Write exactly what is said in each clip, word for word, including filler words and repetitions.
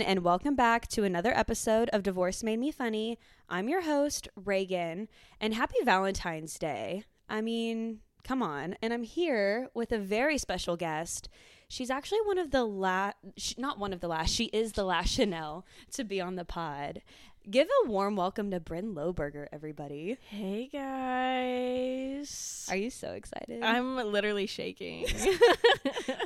everyone, and welcome back to another episode of Divorce Made Me Funny. I'm your host, Reagan, and happy Valentine's Day. I mean, come on. And I'm here with a very special guest. She's actually one of the last, not one of the last, she is the last Chanel to be on the pod. Give a warm welcome to Bryn Lohberger, everybody. Hey, guys. Are you so excited? I'm literally shaking.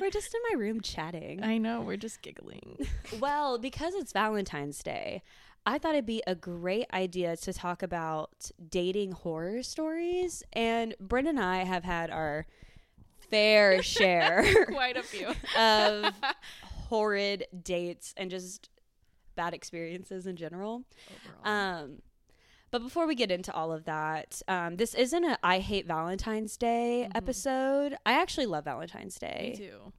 We're just in my room chatting. I know. We're just giggling. Well, because it's Valentine's Day, I thought it'd be a great idea to talk about dating horror stories. And Bryn and I have had our fair share. Quite a few. Of horrid dates and just bad experiences in general. Overall. Um, but before we get into all of that, um, this isn't a I hate Valentine's Day mm-hmm. episode. I actually love Valentine's Day. Me too.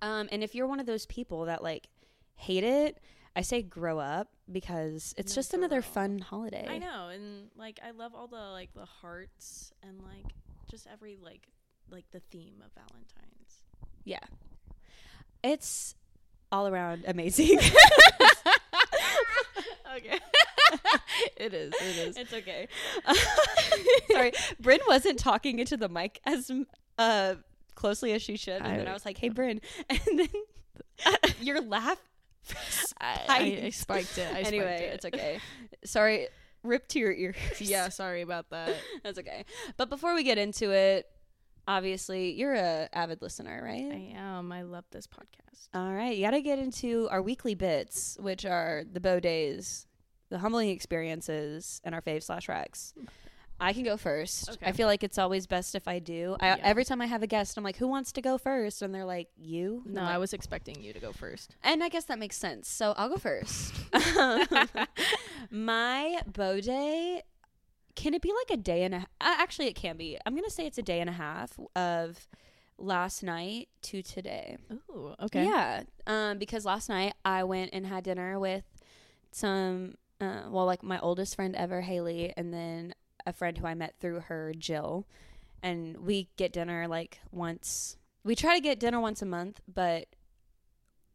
Um, and if you're one of those people that like hate it, I say grow up, because it's no, just another fun holiday. I know. And like, I love all the like the hearts and like just every like, like the theme of Valentine's. Yeah. It's all around amazing. Okay. It is. It is. It's okay. Uh, sorry. Bryn wasn't talking into the mic as uh, closely as she should. And I then I was like, hey, Bryn. And then uh, your laugh. I, I, I spiked it. I anyway, spiked it. It's okay. Sorry. Rip to your ears. Yeah. Sorry about that. That's okay. But before we get into it, obviously, you're an avid listener, right? I am. I love this podcast. All right. You got to get into our weekly bits, which are the beau days, the humbling experiences, and our fave slash recs. I can go first. Okay. I feel like it's always best if I do. I, yeah. Every time I have a guest, I'm like, who wants to go first? And they're like, you? And no, like, I was expecting you to go first. And I guess that makes sense. So I'll go first. My beau day... Can it be like a day and a half? Actually, it can be. I'm going to say it's a day and a half of last night to today. Ooh, okay. Yeah, um, because last night I went and had dinner with some, uh, well, like my oldest friend ever, Haley, and then a friend who I met through her, Jill. And we get dinner like once. We try to get dinner once a month, but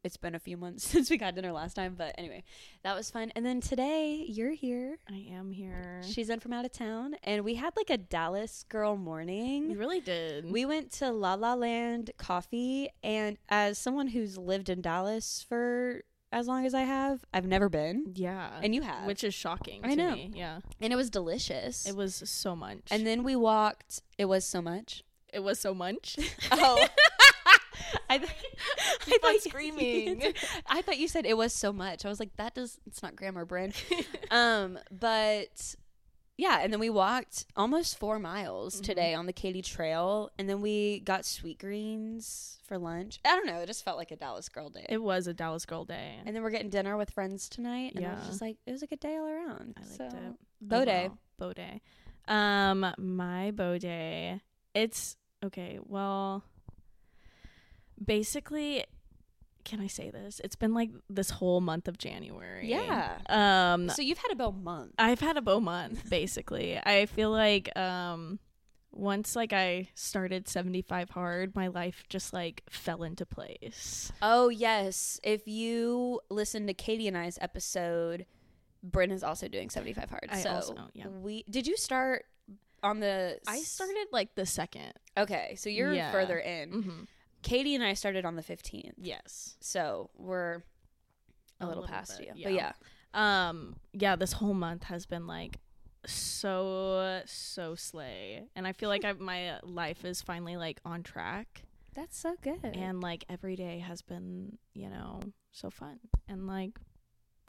it's been a few months since we got dinner last time. But anyway, that was fun. And then today, you're here. I am here. She's in from out of town. And we had like a Dallas girl morning. We really did. We went to La La Land Coffee. And as someone who's lived in Dallas for as long as I have, I've never been. Yeah. And you have. Which is shocking I to know. me. Yeah. And it was delicious. It was so much. And then we walked. It was so much. It was so much. Oh. I, th- I thought screaming. I thought you said it was so much. I was like, that does. It's not grammar, Bryn. um, but yeah, and then we walked almost four miles mm-hmm. today on the Katy Trail, and then we got Sweet Greens for lunch. I don't know. It just felt like a Dallas girl day. It was a Dallas girl day. And then we're getting dinner with friends tonight, and yeah. I was just like, it was a good day all around. I liked so, it. Beau oh, day. Wow. Beau day. Um, my beau day. It's okay. Well. Basically, can I say this? It's been like this whole month of January. Yeah. Um. So you've had a beau month. I've had a beau month, basically. I feel like um, once like I started seventy-five Hard, my life just like fell into place. Oh, yes. If you listen to Katie and I's episode, Bryn is also doing seventy-five Hard. I so also, yeah. we did you start on the... I started like the second. Okay. So you're yeah. further in. Mm-hmm. Katie and I started on the fifteenth. Yes. So we're a, a little, little past bit, you. Yeah. But yeah. Um, yeah, this whole month has been like so, so slay. And I feel like I've, my life is finally like on track. That's so good. And like every day has been, you know, so fun and like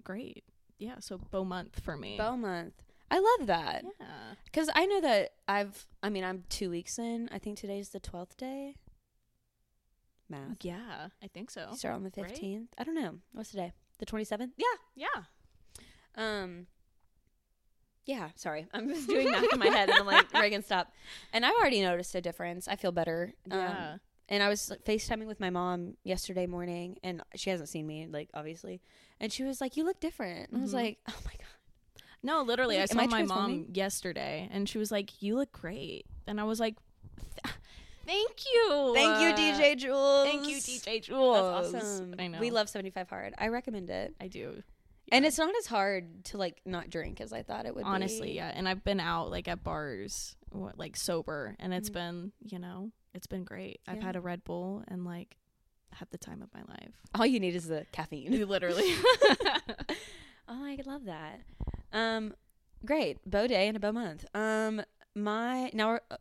great. Yeah. So beau month for me. Beau month. I love that. Yeah. Because I know that I've, I mean, I'm two weeks in. I think today's the twelfth day. Math. Yeah, I think so. You start on the fifteenth. Right? I don't know. What's today? The twenty-seventh? Yeah. Yeah. Um. Yeah, sorry. I'm just doing math in my head, and I'm like, Reagan, stop. And I've already noticed a difference. I feel better. Yeah. Um, and I was like, FaceTiming with my mom yesterday morning, and she hasn't seen me, like, obviously. And she was like, you look different. And mm-hmm. I was like, oh, my God. No, literally. I, like, I saw I my mom yesterday, and she was like, you look great. And I was like... Thank you. Thank you, D J Jules. Thank you, D J Jules. That's awesome. I know. We love seventy-five Hard. I recommend it. I do. Yeah. And it's not as hard to, like, not drink as I thought it would Honestly, be. Honestly, yeah. And I've been out, like, at bars, like, sober. And it's mm. been, you know, it's been great. Yeah. I've had a Red Bull and, like, had the time of my life. All you need is the caffeine. Literally. Oh, I love that. Um, great. Bow day and a bow month. Um, my, now we're... Uh,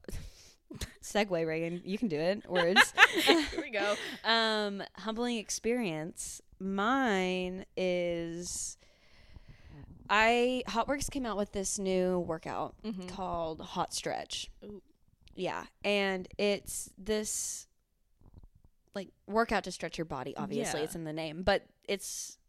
segue, Reagan, you can do it. Words. Here we go. Um humbling experience. Mine is I Hotworks came out with this new workout mm-hmm. called Hot Stretch. Ooh. Yeah, and it's this like workout to stretch your body, obviously. Yeah. It's in the name, but it's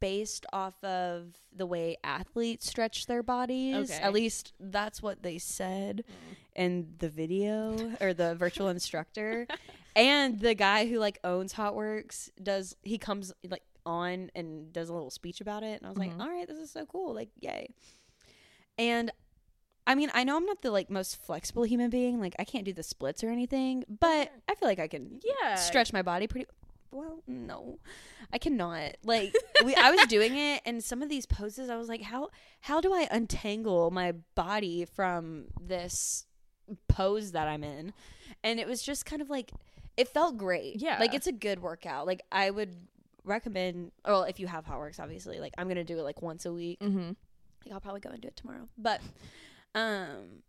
based off of the way athletes stretch their bodies. Okay. At least that's what they said mm. in the video or the virtual instructor. And the guy who like owns Hotworks does he comes like on and does a little speech about it, and I was mm-hmm. like, all right, this is so cool, like yay. And I mean, I know I'm not the like most flexible human being, like I can't do the splits or anything, but I feel like I can yeah stretch my body pretty well. No, I cannot. Like we, I was doing it, and some of these poses, I was like, how how do I untangle my body from this pose that I'm in? And it was just kind of like, it felt great. Yeah, like it's a good workout. Like I would recommend, well, if you have Hotworks, obviously. Like I'm gonna do it like once a week. Mm-hmm. Like I'll probably go and do it tomorrow. But, um,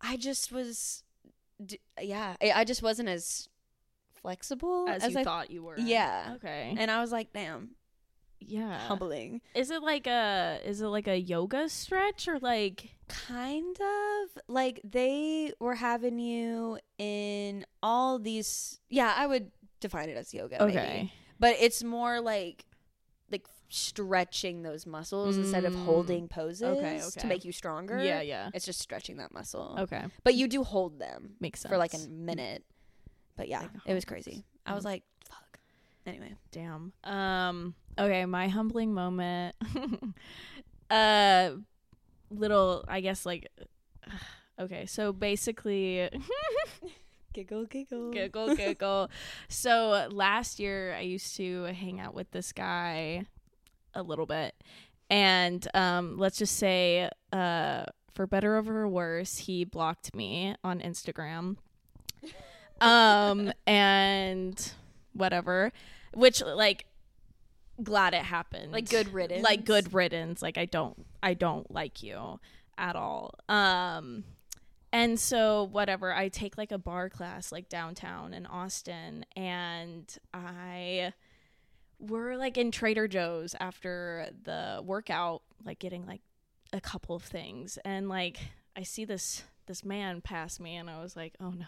I just was, d- yeah, I, I just wasn't as flexible as, as you I, thought you were. Yeah. Okay. And I was like, damn. Yeah. Humbling. Is it like a is it like a yoga stretch or like kind of like they were having you in all these? Yeah, I would define it as yoga. Okay. Maybe. But it's more like like stretching those muscles mm. instead of holding poses okay, okay. to make you stronger. Yeah, yeah. It's just stretching that muscle. Okay. But you do hold them. Makes sense. For like a minute. But yeah, it was crazy. I was like, fuck. Anyway. Damn. Um, okay, my humbling moment. uh, little, I guess, like, okay, so basically. Giggle, giggle. Giggle, giggle. So last year, I used to hang out with this guy a little bit. And um, let's just say, uh, for better or for worse, he blocked me on Instagram. um and whatever, which like glad it happened, like good riddance like good riddance like I don't I don't like you at all. Um and so whatever, I take like a bar class like downtown in Austin, and I we're like in Trader Joe's after the workout, like getting like a couple of things, and like I see this this man pass me, and I was like, oh no.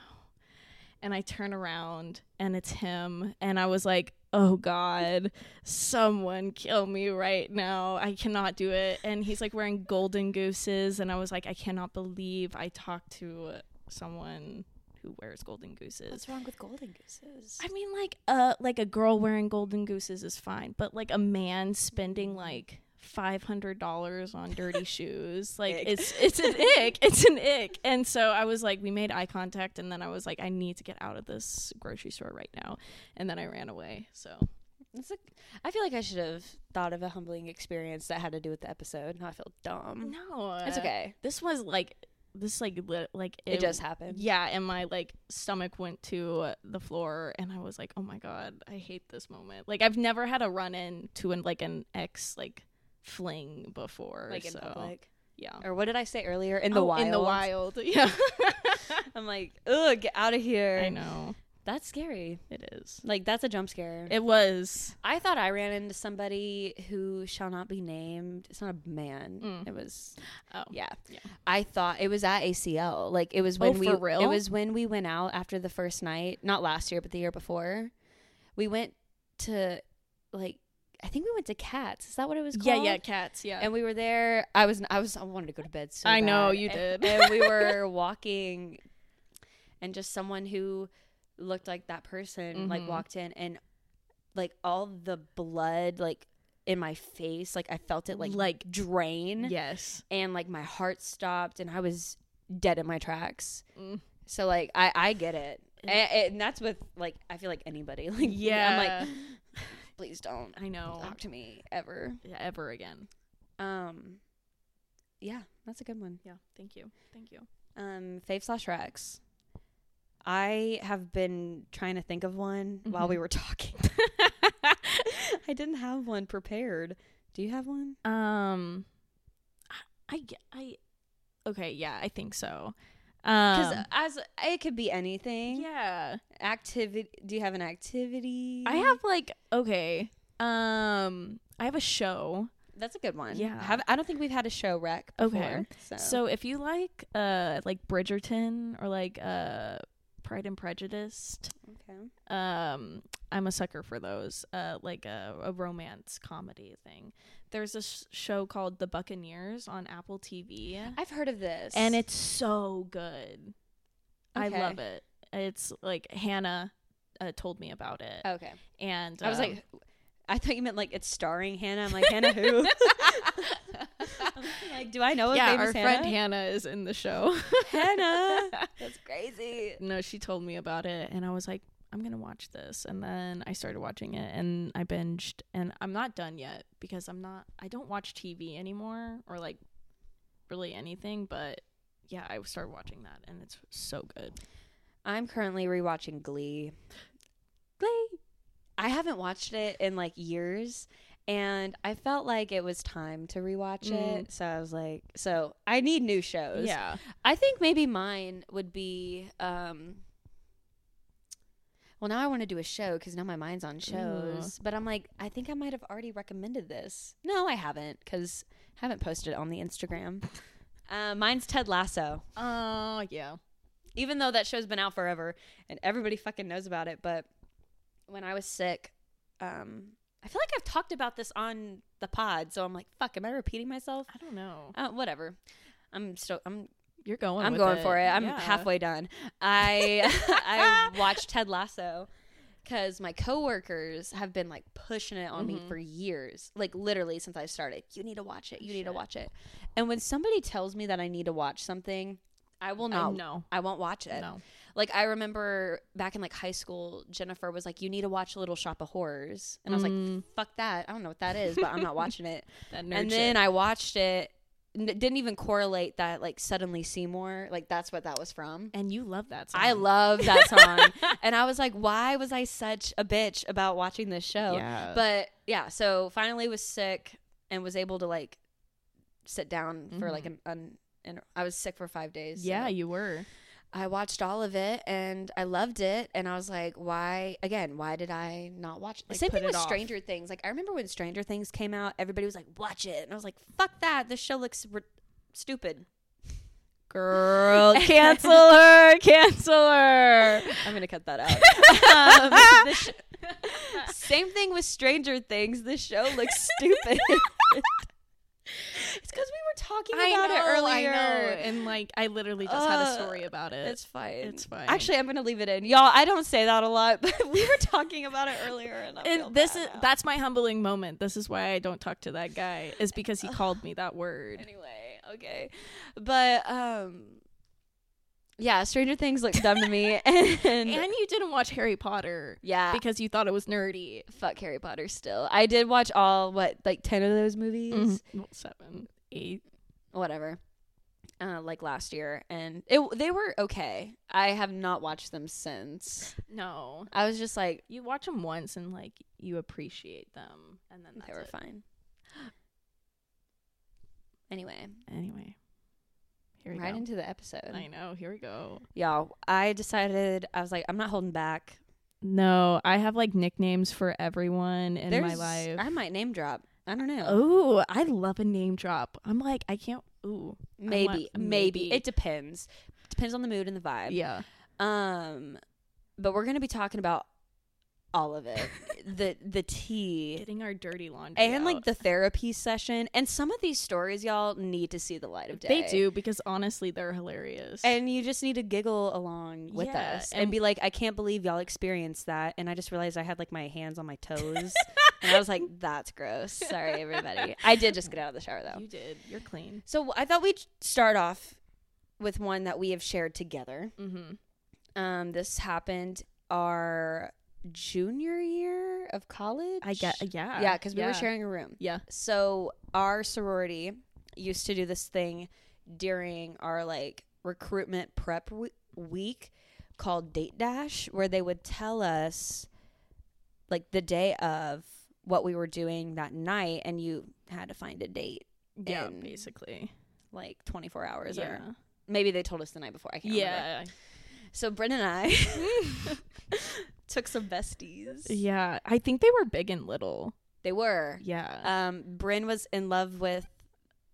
And I turn around, and it's him. And I was like, oh, God, someone kill me right now. I cannot do it. And he's, like, wearing golden gooses. And I was like, I cannot believe I talked to someone who wears golden gooses. What's wrong with golden gooses? I mean, like, uh, like a girl wearing golden gooses is fine. But, like, a man spending, like, five hundred dollars on dirty shoes, like ick. it's it's an ick it's an ick and so I was like, we made eye contact, and then I was like, I need to get out of this grocery store right now, and then I ran away. So it's like, I feel like I should have thought of a humbling experience that had to do with the episode. Now I feel dumb. No, it's okay. This was like this like li- like it, it just happened. Yeah, and my like stomach went to the floor, and I was like, oh my God, I hate this moment. Like I've never had a run-in to an like an ex like fling before, like in so. Public, yeah. Or what did I say earlier? In the oh, wild. In the wild, yeah. I'm like, ugh, get out of here. I know, that's scary. It is. Like that's a jump scare. It was. I thought I ran into somebody who shall not be named. It's not a man. Mm. It was. Oh yeah. yeah. I thought it was at A C L. Like it was when oh, we. For real? It was when we went out after the first night. Not last year, but the year before. We went to, like. I think we went to Cats. Is that what it was called? Yeah, yeah, Cats, yeah. And we were there. I was, I was, I wanted to go to bed so I bad. Know, you and, did. And we were walking, and just someone who looked like that person, mm-hmm. like, walked in, and, like, all the blood, like, in my face, like, I felt it, like, like drain. Yes. And, like, my heart stopped, and I was dead in my tracks. Mm. So, like, I, I get it. and, and that's with like I feel like anybody. Like yeah, I'm like, please don't. I know. Talk to me ever, yeah, ever again. Um, yeah, that's a good one. Yeah, thank you, thank you. Um, fave slash Rex. I have been trying to think of one mm-hmm. while we were talking. I didn't have one prepared. Do you have one? Um, I, I, okay, yeah, I think so. Because um, as it could be anything. Yeah. Activity. Do you have an activity? I have like okay. Um, I have a show. That's a good one. Yeah. Have, I don't think we've had a show rec before. Okay. So, so if you like uh like Bridgerton or like uh Pride and Prejudice. Okay. Um, I'm a sucker for those. Uh, like a, a romance comedy thing. There's a sh- show called The Buccaneers on Apple T V. I've heard of this, and it's so good. Okay. I love it. It's like Hannah uh, told me about it. Okay. And um, I was like, I thought you meant like it's starring Hannah. I'm like, Hannah who? Like, do I know a yeah, famous Hannah? Yeah, our friend Hannah is in the show. Hannah! That's crazy. No, she told me about it, and I was like, I'm going to watch this. And then I started watching it, and I binged, and I'm not done yet, because I'm not, I don't watch T V anymore, or, like, really anything, but, yeah, I started watching that, and it's so good. I'm currently rewatching Glee. Glee! I haven't watched it in, like, years, and I felt like it was time to rewatch mm. it. So I was like, so I need new shows. Yeah. I think maybe mine would be, um, well, now I want to do a show because now my mind's on shows. Mm. But I'm like, I think I might have already recommended this. No, I haven't because I haven't posted it on the Instagram. Uh, mine's Ted Lasso. Oh, uh, yeah. Even though that show's been out forever and everybody fucking knows about it. But when I was sick, um... I feel like I've talked about this on the pod, so I'm like, fuck, am I repeating myself? I don't know. Uh, whatever. I'm still, I'm, you're going, I'm with going it. for it. I'm yeah. halfway done. I, I watched Ted Lasso because my coworkers have been like pushing it on mm-hmm. me for years, like literally since I started. You need to watch it. You Shit. need to watch it. And when somebody tells me that I need to watch something, I will not. Um, no. I won't watch it. No. Like, I remember back in, like, high school, Jennifer was like, you need to watch Little Shop of Horrors. And mm. I was like, fuck that. I don't know what that is, but I'm not watching it. That nerd and shit. Then I watched it. N- didn't even correlate that, like, Suddenly Seymour. Like, that's what that was from. And you love that song. I love that song. And I was like, why was I such a bitch about watching this show? Yeah. But, yeah, so finally was sick and was able to, like, sit down mm-hmm. for, like, an, an – and I was sick for five days. Yeah, so. You were. I watched all of it and I loved it. And I was like, why, again, why did I not watch it? Like, same thing with off. Stranger Things. Like, I remember when Stranger Things came out, everybody was like, watch it. And I was like, fuck that. This show looks re- stupid. Girl, cancel her, cancel her. I'm going to cut that out. um, sh- same thing with Stranger Things. This show looks stupid. It's because we were talking about know, it earlier. I know. And like, I literally just uh, had a story about it. It's fine. It's fine. Actually, I'm gonna leave it in, y'all. I don't say that a lot, but we were talking about it earlier, and, I and this is now. That's my humbling moment. This is why I don't talk to that guy. Is because he called me that word. Anyway, okay, but um, yeah, Stranger Things looked dumb to me, and and you didn't watch Harry Potter, yeah, because you thought it was nerdy. Fuck Harry Potter. Still, I did watch all what like ten of those movies, mm-hmm. well, seven, eight, whatever, uh, like last year, and it they were okay. I have not watched them since. No, I was just like, you watch them once and like you appreciate them, and then that's they were it. fine. Anyway, anyway. Right go. into the episode. I know. Here we go. Y'all, I decided, I was like, I'm not holding back. No, I have like nicknames for everyone in There's, my life. I might name drop. I don't know. Oh, I love a name drop. I'm like, I can't. Ooh. Maybe, want, maybe. Maybe. It depends. Depends on the mood and the vibe. Yeah. Um, but we're going to be talking about all of it. the the tea. Getting our dirty laundry And, out. Like, the therapy session. And some of these stories, y'all, need to see the light of day. They do, because, honestly, they're hilarious. And you just need to giggle along with yeah, us. And, and be like, I can't believe y'all experienced that. And I just realized I had, like, my hands on my toes. And I was like, that's gross. Sorry, everybody. I did just get out of the shower, though. You did. You're clean. So I thought we'd start off with one that we have shared together. Mm-hmm. Um, this happened our junior year of college. I get, yeah. Yeah, because we yeah. were sharing a room. Yeah. So our sorority used to do this thing during our, like, recruitment prep w- week called Date Dash, where they would tell us, like, the day of what we were doing that night, and you had to find a date. Yeah, in, basically. Like, twenty-four hours. Yeah. Or maybe they told us the night before. I can't yeah. remember. Yeah. So Bryn and I took some besties. Yeah. I think they were Big and Little. They were. Yeah. Um, Bryn was in love with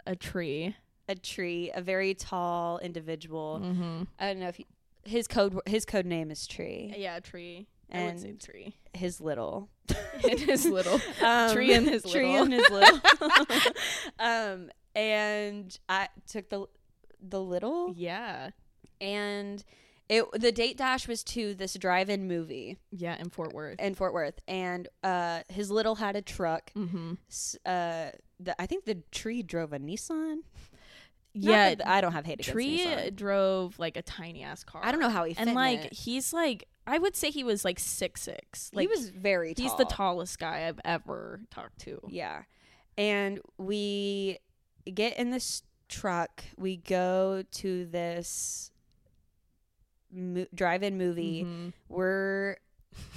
a tree. A tree. A very tall individual. Mm-hmm. I don't know if he, his code his code name is Tree. Yeah, Tree. And I would say Tree. His little. And his little. Um, tree and his little. Tree and his little. um, and I took the the little. Yeah. And It, the date dash was to this drive-in movie. Yeah, in Fort Worth. In Fort Worth. And uh, his little had a truck. Mm-hmm. Uh, the, I think the tree drove a Nissan. Yeah. The, I don't have hate against Nissan. Tree drove, like, a tiny-ass car. I don't know how he fit And, like, it. he's, like, I would say he was, like, six foot six. Like, he was very tall. He's the tallest guy I've ever talked to. Yeah. And we get in this truck. We go to this... Mo- drive-in movie. Mm-hmm. We're,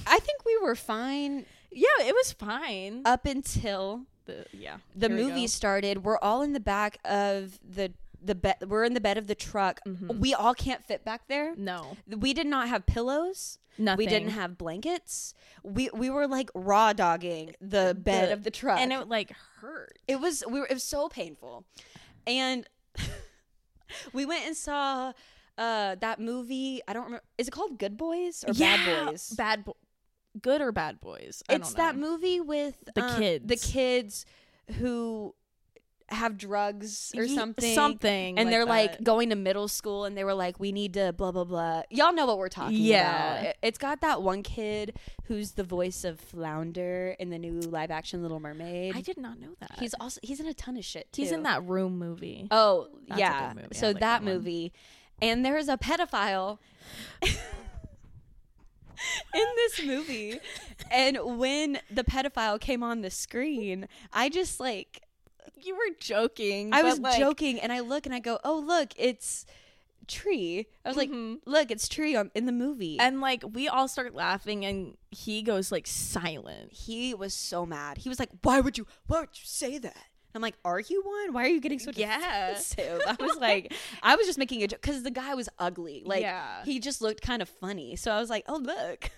I think we were fine. Yeah, it was fine up until the yeah the Here movie we started. We're all in the back of the the bed. We're in the bed of the truck. Mm-hmm. We all can't fit back there. No, we did not have pillows. Nothing. We didn't have blankets. We we were like raw dogging the, the bed of the truck, and it like hurt. It was we were, it was so painful, and we went and saw. Uh, that movie, I don't remember. Is it called Good Boys or yeah, Bad Boys? Bad, bo- Good or Bad Boys? I it's don't know. That movie with the um, kids, the kids who have drugs or something, something, and like they're that. Like going to middle school, and they were like, "We need to blah blah blah." Y'all know what we're talking yeah. about. It, it's got that one kid who's the voice of Flounder in the new live action Little Mermaid. I did not know that. He's also he's in a ton of shit too. He's in that Room movie. Oh That's yeah, a good movie. so like that, that movie. And there's a pedophile in this movie. And when the pedophile came on the screen, I just like... You were joking. I was like, joking. And I look and I go, oh, look, it's Tree. I was mm-hmm. like, look, it's Tree on, in the movie. And like, we all start laughing and he goes like silent. He was so mad. He was like, why would you, why would you say that? I'm like, are you one? Why are you getting so defensive? Yeah. I was like, I was just making a joke because the guy was ugly. Like, yeah. he just looked kind of funny. So I was like, oh, look.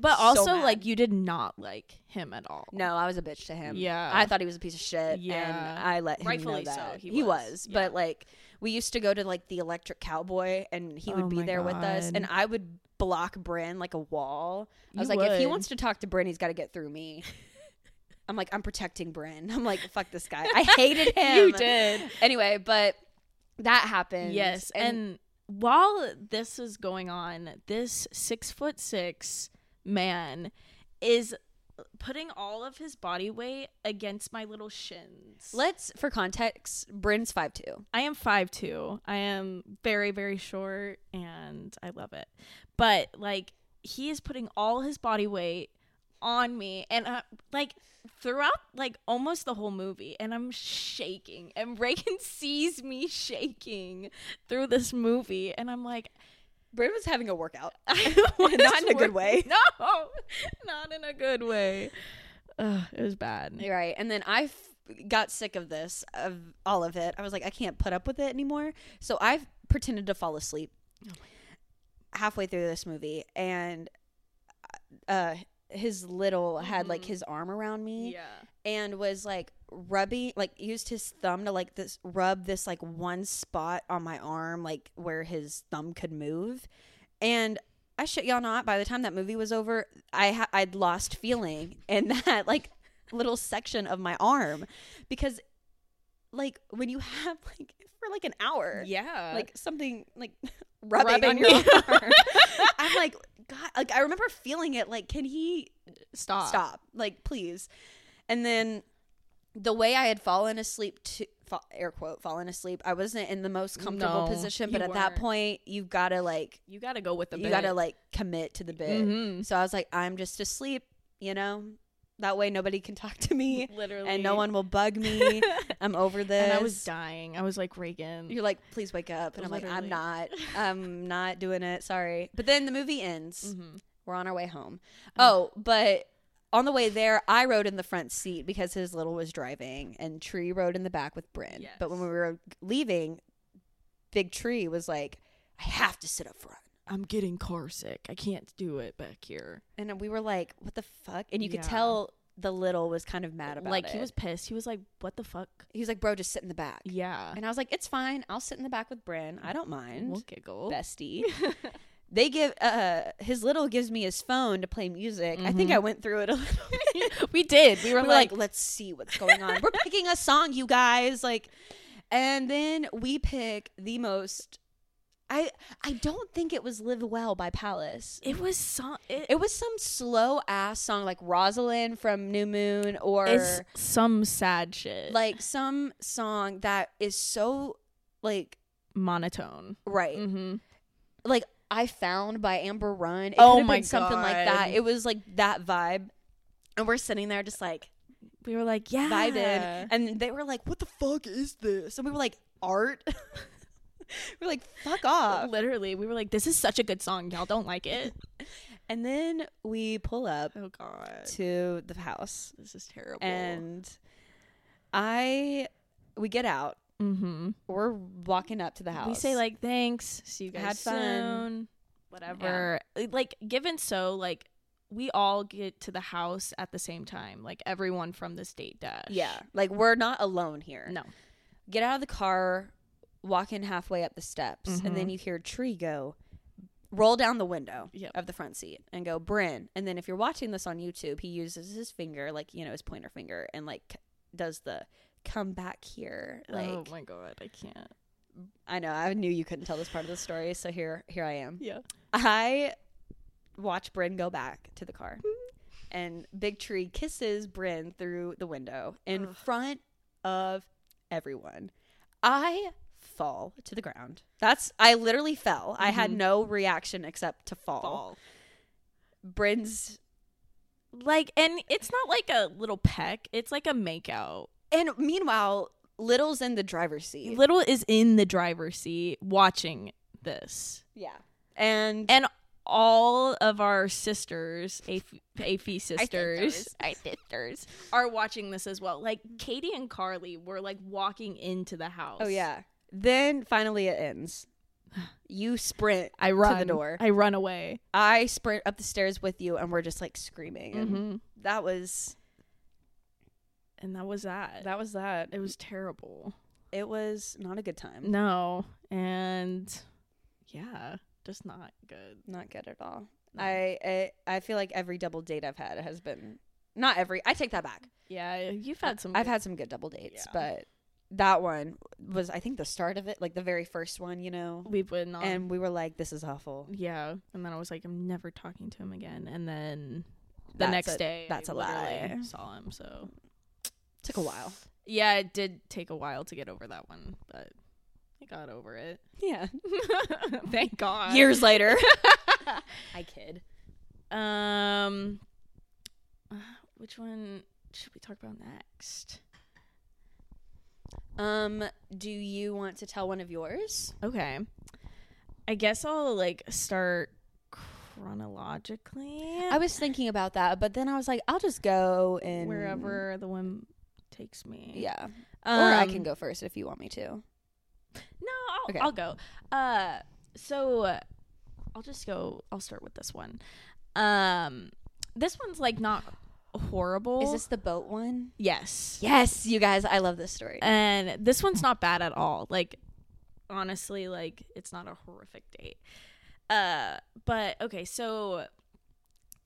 But so also, mad. Like, you did not like him at all. No, I was a bitch to him. Yeah. I thought he was a piece of shit. Yeah. And I let him Rightfully know that. So, he was. He was yeah. But, like, we used to go to, like, the Electric Cowboy, and he would oh be there God. with us. And I would block Bryn like a wall. I was you like, would. if he wants to talk to Bryn, he's got to get through me. I'm like, I'm protecting Bryn. I'm like, fuck this guy. I hated him. You did. Anyway, but that happened. Yes. And, and while this is going on, this six foot six man is putting all of his body weight against my little shins. Let's, for context, Bryn's five foot two. I am five foot two. I am very, very short, and I love it. But, like, he is putting all his body weight on me, and uh, like throughout like almost the whole movie, and I'm shaking, and Reagan sees me shaking through this movie, and I'm like, Bryn was having a workout. Not in a good way. No, not in a good way. Ugh, it was bad. You're right. And then I f- got sick of this, of all of it. I was like, I can't put up with it anymore. So I pretended to fall asleep oh halfway through this movie, and uh his little had mm-hmm. like his arm around me yeah. and was like rubbing, like used his thumb to like this rub this like one spot on my arm, like where his thumb could move. And I shit y'all not, by the time that movie was over, I ha- I'd lost feeling in that like little section of my arm, because like when you have like for like an hour yeah like something like rubbing, rubbing on your arm. I'm like, God, like I remember feeling it like, can he stop stop like please. And then the way I had fallen asleep to, fa- air quote, fallen asleep. I wasn't in the most comfortable no, position, but at weren't. That point, you've got to like, you got to go with the bit. You got to like commit to the bit. Mm-hmm. So I was like, I'm just asleep, you know? That way nobody can talk to me. Literally. And no one will bug me. I'm over this. And I was dying. I was like, Reagan. You're like, please wake up. And Literally. I'm like, I'm not. I'm not doing it. Sorry. But then the movie ends. Mm-hmm. We're on our way home. Oh, but on the way there, I rode in the front seat because his little was driving. And Tree rode in the back with Bryn. Yes. But when we were leaving, Big Tree was like, I have to sit up front. I'm getting car sick. I can't do it back here. And we were like, what the fuck? And you yeah. could tell the little was kind of mad about like, it. Like, he was pissed. He was like, what the fuck? He was like, bro, just sit in the back. Yeah. And I was like, it's fine. I'll sit in the back with Bryn. I don't mind. We'll giggle. Bestie. They give, uh, his little gives me his phone to play music. Mm-hmm. I think I went through it a little bit. We did. We were, we were like, like, let's see what's going on. We're picking a song, you guys. Like, and then we pick the most... I I don't think it was Live Well by Palace. It was some it, it was some slow ass song like Rosalind from New Moon or some sad shit. Like some song that is so like monotone. Right. Mm-hmm. Like I Found by Amber Run. It oh could have my been something God. Like that. It was like that vibe. And we're sitting there just like we were like, yeah. Vibing. And they were like, what the fuck is this? And we were like, art? We're like, fuck off. Literally, we were like, this is such a good song. Y'all don't like it. And then we pull up oh God. To the house. This is terrible. And I, we get out. Mm-hmm. We're walking up to the house. We say like, thanks. See you guys Had fun. Soon. Whatever. Yeah. Like, given so, like, we all get to the house at the same time. Like, everyone from this date dash. Yeah. Like, we're not alone here. No. Get out of the car. Walking halfway up the steps, mm-hmm. and then you hear Tree go, roll down the window yep. of the front seat and go, Bryn. And then if you're watching this on YouTube, he uses his finger, like, you know, his pointer finger, and like does the come back here. Like, oh my God, I can't. I know. I knew you couldn't tell this part of the story, so here, here I am. Yeah. I watch Bryn go back to the car, and Big Tree kisses Bryn through the window in Ugh. Front of everyone. I. Fall to the ground. That's I literally fell. Mm-hmm. I had no reaction except to fall. fall. Bryn's like, and it's not like a little peck. It's like a makeout. And meanwhile, Little's in the driver's seat. Little is in the driver's seat watching this. Yeah, and and all of our sisters, A F E sisters, our sisters, are watching this as well. Like Katie and Carly were like walking into the house. Oh yeah. Then finally it ends. You sprint I run, to the door. I run away. I sprint up the stairs with you, and we're just like screaming. Mm-hmm. And that was, and that was that. That was that. It was terrible. It was not a good time. No, and yeah, just not good. Not good at all. No. I, I I feel like every double date I've had has been not every. I take that back. Yeah, you've had some. I've good, had some good double dates, yeah. but. That one was, I think, the start of it, like the very first one, you know. We went on, and we were like, "This is awful." Yeah, and then I was like, "I'm never talking to him again." And then the that's next a, day, that's I a lie. Saw him, so took a while. Yeah, it did take a while to get over that one, but I got over it. Yeah, thank God. Years later, I kid. Um, uh, which one should we talk about next? Um, do you want to tell one of yours? Okay. I guess I'll, like, start chronologically. I was thinking about that, but then I was like, I'll just go and... wherever the wind takes me. Yeah. Um, or I can go first if you want me to. No, I'll, okay. I'll go. Uh, so uh, I'll just go... I'll start with this one. Um, this one's, like, not... horrible. Is this the boat one? Yes. Yes, you guys, I love this story. And this one's not bad at all. Like, honestly, like, it's not a horrific date. Uh, but, okay, so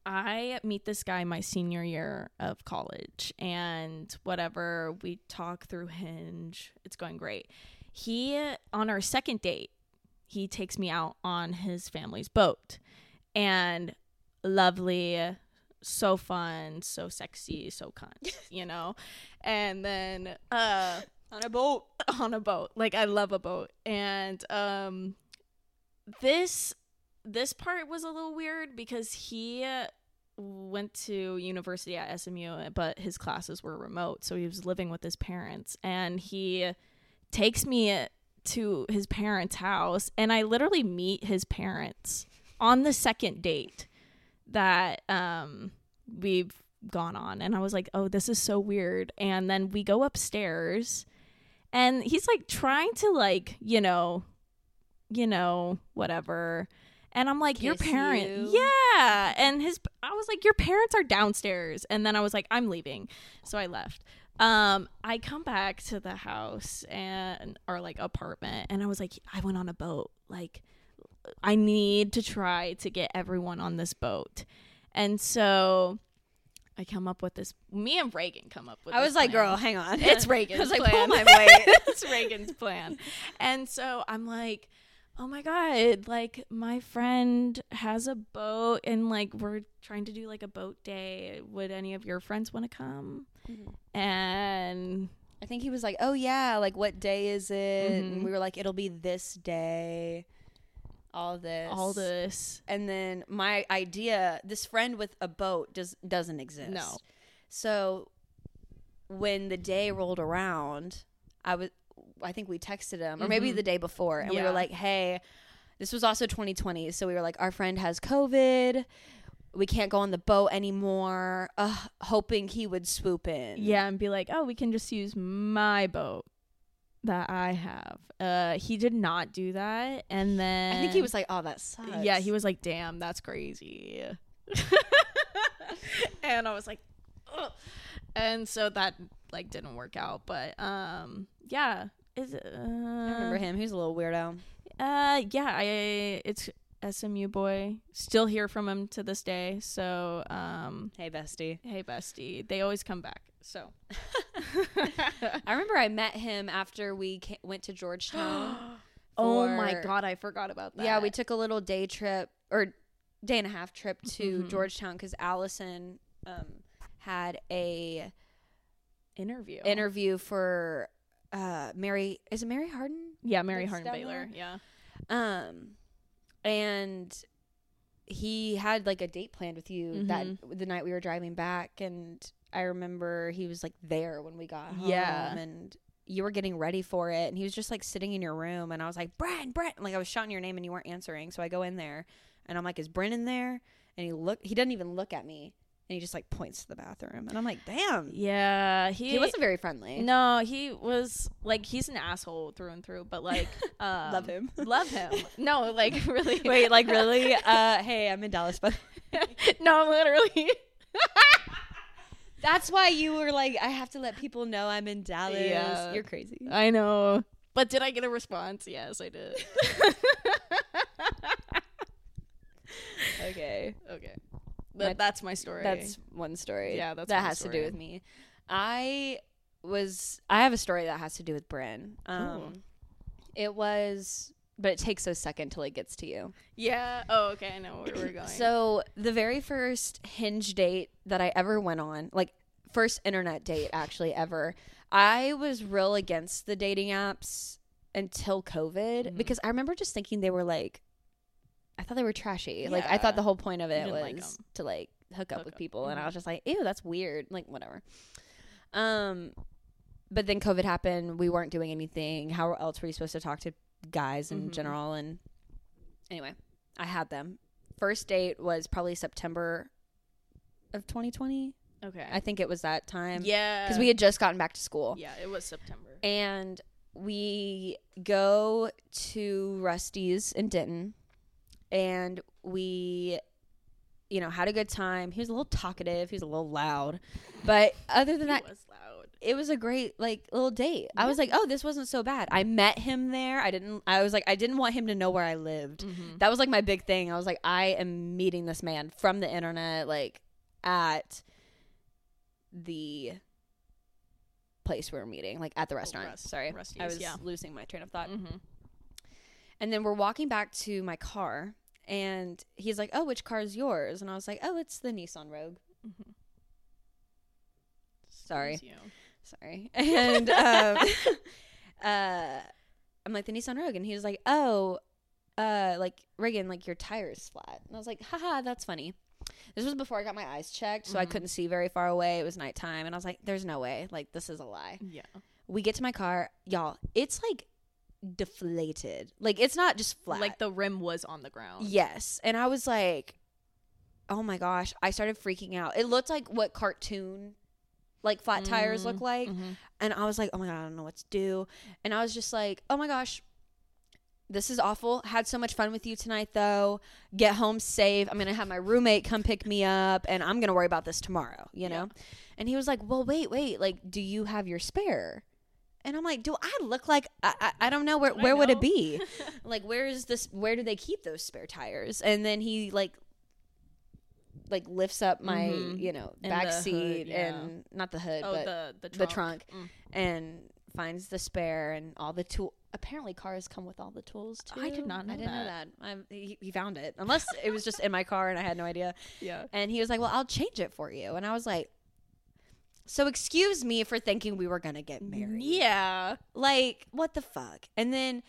I meet this guy my senior year of college. And whatever, we talk through Hinge. It's going great. He, on our second date, he takes me out on his family's boat. And lovely... so fun, so sexy, so cunt, you know? And then uh On a boat. On a boat. Like, I love a boat. And um, this this part was a little weird because he went to university at S M U, but his classes were remote. So he was living with his parents. And he takes me to his parents' house. And I literally meet his parents on the second date that um, we've gone on. And I was like, oh, this is so weird. And then we go upstairs. And he's, like, trying to, like, you know, you know, whatever. And I'm like, kiss your parents. You. Yeah. And his, I was like, your parents are downstairs. And then I was like, I'm leaving. So I left. Um, I come back to the house and, or, like, apartment. And I was like, I went on a boat. Like, I need to try to get everyone on this boat. And so I come up with this. Me and Reagan come up with I this I was like, plan. Girl, hang on. It's Reagan's plan. I was like, pull my weight. It's Reagan's plan. And so I'm like, oh, my God. Like, my friend has a boat, and, like, we're trying to do, like, a boat day. Would any of your friends want to come? Mm-hmm. And I think he was like, oh, yeah. Like, what day is it? Mm-hmm. And we were like, it'll be this day. All this. All this. And then my idea, this friend with a boat does, doesn't exist. No. So when the day rolled around, I was, I think we texted him, or mm-hmm. maybe the day before, and yeah. we were like, hey, this was also twenty twenty. So we were like, our friend has COVID. We can't go on the boat anymore. Uh, hoping he would swoop in. Yeah, and be like, oh, we can just use my boat that I have. Uh, he did not do that. And then I think he was like, oh, that sucks. Yeah, he was like, damn, that's crazy. And I was like, ugh. And so that, like, didn't work out. But um, yeah. Is it, uh, I remember him. He's a little weirdo. Uh, yeah, I it's S M U boy. Still hear from him to this day. So um, hey, bestie. Hey, bestie. They always come back. So I remember I met him after we ca- went to Georgetown. for, oh my God, I forgot about that. Yeah, we took a little day trip or day and a half trip to mm-hmm. Georgetown because Allison um, had a interview interview for uh, Mary. Is it Mary Harden? Yeah, Mary Harden-Baylor. Yeah, um, and he had like a date planned with you mm-hmm. that the night we were driving back and. I remember he was like there when we got home yeah. and you were getting ready for it. And he was just like sitting in your room. And I was like, Bryn, Bryn. Like I was shouting your name and you weren't answering. So I go in there and I'm like, is Bryn in there? And he look, he doesn't even look at me. And he just like points to the bathroom. And I'm like, damn. Yeah. He, he wasn't very friendly. No, he was like, he's an asshole through and through. But like. Um, love him. Love him. No, like really. Wait, like really? Uh, hey, I'm in Dallas. But no, literally. That's why you were like, I have to let people know I'm in Dallas. Yeah. You're crazy. I know. But did I get a response? Yes, I did. Okay. Okay. But my, that's my story. That's one story. Yeah, that's That has story. to do with me. I was, I have a story that has to do with Bryn. Um, it was, but it takes a second till it gets to you. Yeah. Oh, okay. I know where we're going. So the very first Hinge date that I ever went on, like first internet date actually ever, I was real against the dating apps until COVID mm-hmm. because I remember just thinking they were like, I thought they were trashy. Yeah. Like I thought the whole point of it was like to like hook up hook with up. people. Mm-hmm. And I was just like, ew, that's weird. Like whatever. Um, but then COVID happened. We weren't doing anything. How else were you supposed to talk to guys in mm-hmm. general? And anyway, I had them. First date was probably September of twenty twenty. Okay. I think it was that time. Yeah. Because we had just gotten back to school. Yeah, it was September. And we go to Rusty's in Denton and we, you know, had a good time. He was a little talkative. He was a little loud. But other than that, he was loud. It was a great like little date. Yeah. I was like, oh, this wasn't so bad. I met him there. I didn't. I was like, I didn't want him to know where I lived. Mm-hmm. That was like my big thing. I was like, I am meeting this man from the internet, like at the place we were meeting, like at the restaurant. Oh, Rust, Sorry, Rusty's, I was yeah. losing my train of thought. Mm-hmm. And then we're walking back to my car. And he's like, oh, which car is yours? And I was like, oh, it's the Nissan Rogue. Mm-hmm. Sorry. Sorry. And um, uh, I'm like, the Nissan Rogue. And he was like, oh, uh, like, Reagan, like, your tire is flat. And I was like, haha, that's funny. This was before I got my eyes checked, so mm-hmm. I couldn't see very far away. It was nighttime. And I was like, there's no way. Like, this is a lie. Yeah. We get to my car. Y'all, it's, like, deflated. Like, it's not just flat. Like, the rim was on the ground. Yes. And I was like, oh, my gosh. I started freaking out. It looked like what cartoon, like, flat mm-hmm. tires look like. Mm-hmm. And I was like, oh, my God, I don't know what to do. And I was just like, oh, my gosh. This is awful. Had so much fun with you tonight, though. Get home safe. I'm going to have my roommate come pick me up, and I'm going to worry about this tomorrow, you know? Yeah. And he was like, well, wait, wait. Like, do you have your spare? And I'm like, do I look like – I I don't know. Where where would it be? Like, where is this – where do they keep those spare tires? And then he, like, like lifts up my, mm-hmm. you know, back seat yeah. and – not the hood, oh, but the, the trunk, the trunk mm. and finds the spare and all the tools. Apparently, cars come with all the tools, too. I did not know that. I didn't that. know that. I'm, he, he found it. Unless it was just in my car and I had no idea. Yeah. And he was like, well, I'll change it for you. And I was like, so excuse me for thinking we were going to get married. Yeah. Like, what the fuck? And then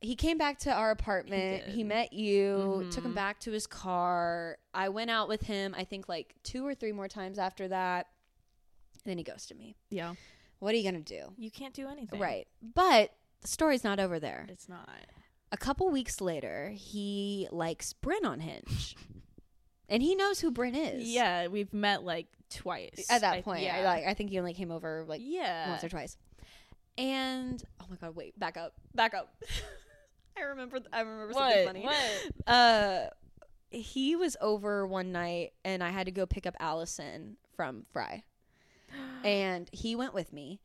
he came back to our apartment. He, he met you. Mm-hmm. Took him back to his car. I went out with him, I think, like, two or three more times after that. And then he ghosted me. Yeah. What are you going to do? You can't do anything. Right. But the story's not over there. It's not. A couple weeks later, he likes Bryn on Hinge. And he knows who Bryn is. Yeah, we've met like twice. At that I, point. Yeah. I, like, I think he only came over like yeah. once or twice. And, oh my God, wait. Back up. Back up. I remember th- I remember what? something funny. What? Uh, he was over one night, and I had to go pick up Allison from Fry. And he went with me,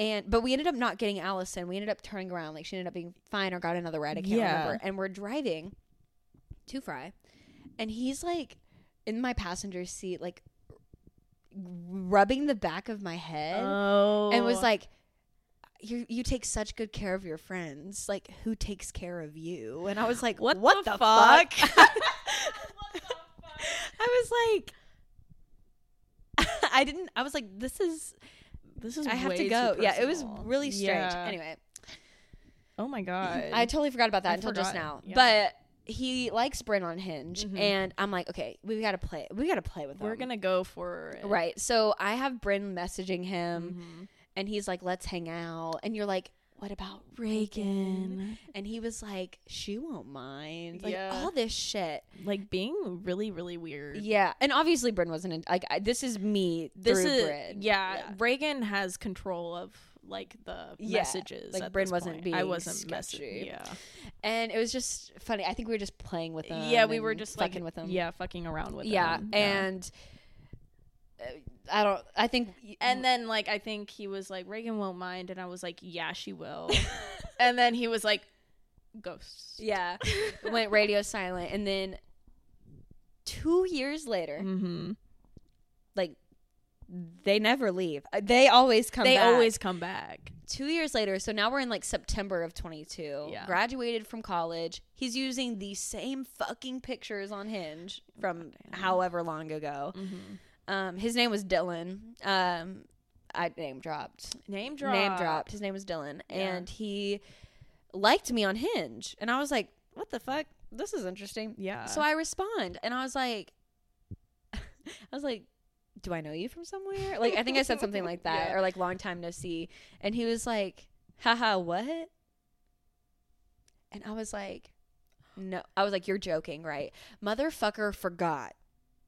and but we ended up not getting Allison. We ended up turning around, like she ended up being fine or got another ride. I can't yeah. remember. And we're driving to Fry, and he's like in my passenger seat, like rubbing the back of my head, oh. and was like, "You you take such good care of your friends. Like, who takes care of you?" And I was like, "What, what the, the fuck?" fuck? What the fuck? I was like. I didn't. I was like, "This is, this is. I have to go." Yeah, it was really strange. Yeah. Anyway, oh my God, I totally forgot about that I until forgot. just now. Yeah. But he likes Bryn on Hinge, mm-hmm. and I'm like, "Okay, we got to play. We got to play with him. We're gonna go for it, right?" So I have Bryn messaging him, mm-hmm. and he's like, "Let's hang out." And you're like, "What about Reagan?" And he was like, "She won't mind." Like yeah. all this shit, like being really, really weird. Yeah, and obviously Bryn wasn't in, like I, this is me. This through is Bryn. Yeah, yeah. Reagan has control of like the yeah. messages. Like at Bryn this wasn't point. being. I wasn't messaging. Yeah, and it was just funny. I think we were just playing with them. Yeah, we were just fucking like, with them. Yeah, fucking around with yeah. them. Yeah, and. I don't I think and then like I think he was like Reagan won't mind and I was like yeah she will and then he was like ghosts yeah went radio silent and then two years later mm-hmm. like they never leave they always come they back. always come back two years later so now we're in like September of twenty-two yeah. graduated from college he's using the same fucking pictures on Hinge from oh, however long ago mm-hmm. Um, his name was Dylan. Um, I name dropped. Name dropped. Name dropped. His name was Dylan, yeah. and he liked me on Hinge, and I was like, "What the fuck? This is interesting." Yeah. So I respond, and I was like, "I was like, do I know you from somewhere?" Like I think I said something like that, yeah. or like long time no see. And he was like, "Haha, what?" And I was like, "No," I was like, "You're joking, right?" Motherfucker forgot